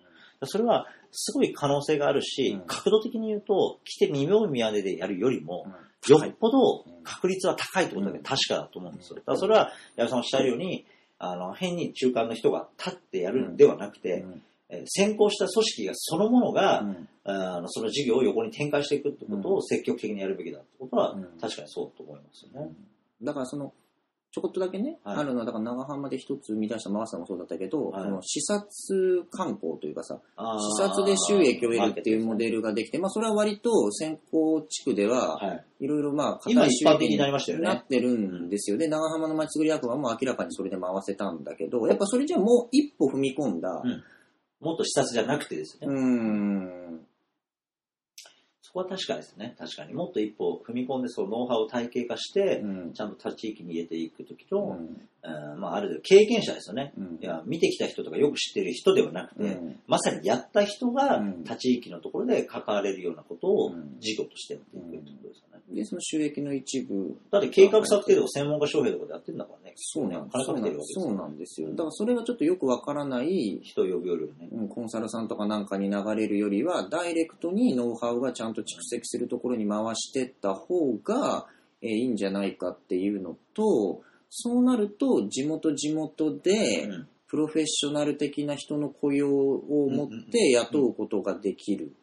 それはすごい可能性があるし、うん、角度的に言うと、来て見よう見まねでやるよりも、うん、よっぽど確率は高いってことだけど確かだと思うんですよ。だからそれは、矢部さんおっしゃるように、あの、変に中間の人が立ってやるんではなくて、うんえー、先行した組織がそのものが、うん、あのその事業を横に展開していくってことを積極的にやるべきだってことは、うん、確かにそうだと思いますよね。うん、だからその、ちょこっとだけね、はい、あるのは、だから長浜で一つ見出したマーサもそうだったけど、はい、その視察観光というかさ、視察で収益を得るっていうモデルができて、まあそれは割と先行地区では、いろいろまあ、今一般的になりましたよね。なってるんですよね。長浜のまちづくり役はもう明らかにそれで回せたんだけど、やっぱそれじゃもう一歩踏み込んだ、うん、もっと視察じゃなくてですね。うーんそこは確かですね。確かにもっと一歩踏み込んでそのノウハウを体系化して、うん、ちゃんと他地域に入れていくときと、うんあまあ、ある程度経験者ですよね、うんいや。見てきた人とかよく知ってる人ではなくて、うん、まさにやった人が他地域のところで関われるようなことを事業としてやっていくということですよね、うんうん。で、その収益の一部。だって計画策定とか専門家招聘とかでやってるんだからね。そうなんですよ、ね。そうなんですよ。だからそれはちょっとよくわからない。人を呼ぶよりね、うん。コンサルさんとかなんかに流れるよりは、ダイレクトにノウハウがちゃんと蓄積するところに回してった方がいいんじゃないかっていうのと、そうなると地元地元でプロフェッショナル的な人の雇用を持って雇うことができる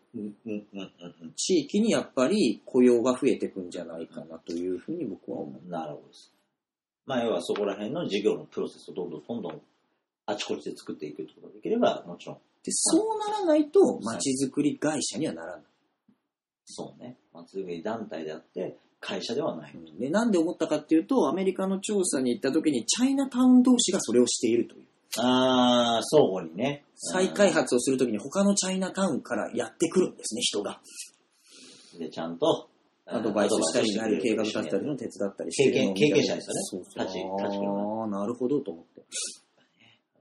地域にやっぱり雇用が増えていくんじゃないかなというふうに僕は思う。なるほどです。まあ要はそこら辺の事業のプロセスをどんどんどんどんあちこちで作っていくってことができればもちろん。でそうならないと街づくり会社にはならない。そうね。街づくり団体であって会社ではない、うん、でなんで思ったかっていうとアメリカの調査に行った時にチャイナタウン同士がそれをしているというああ、相互にね。再開発をするときに他のチャイナタウンからやってくるんですね、人が。で、ちゃんとアドバイスしたり、計画立てたりの手伝ったりしてるの経験者ですよね。そうそう。ああ、なるほどと思って。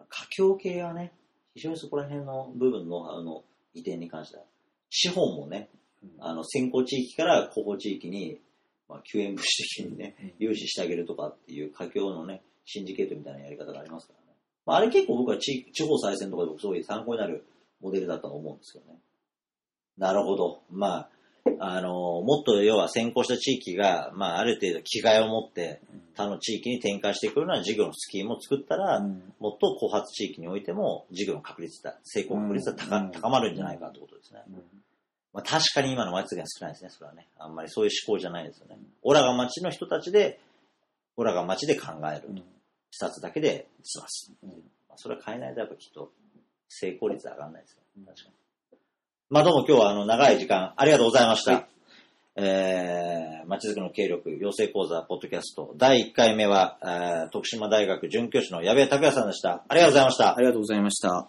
華僑系はね、非常にそこら辺の部分のあの移転に関しては、資本もね、あの先行地域から後方地域に、まあ、救援物資的にね、融資してあげるとかっていう華僑のね、シンジケートみたいなやり方がありますからね。まあ、あれ結構僕は地方再生とかでもすごい参考になるモデルだったと思うんですけどね。なるほど。まあ、あの、もっと要は先行した地域が、まあ、ある程度気概を持って他の地域に展開してくるような事業のスキームを作ったら、うん、もっと後発地域においても事業の確率だ、成功確率が 高,、うん、高まるんじゃないかということですね。うんうん、まあ、確かに今の町が少ないですね、それはね。あんまりそういう思考じゃないですよね。オラが町の人たちで、オラが町で考えると。うん、視察だけで済ます、うん、まあ、それは変えないとやっぱきっと成功率は上がらないですよ、うん、確かに。まあ、どうも今日はあの長い時間ありがとうございました、はい。えー、町づくりの経力養成講座ポッドキャストだいいっかいめは、えー、徳島大学准教授の矢部拓也さんでした。ありがとうございました。ありがとうございました。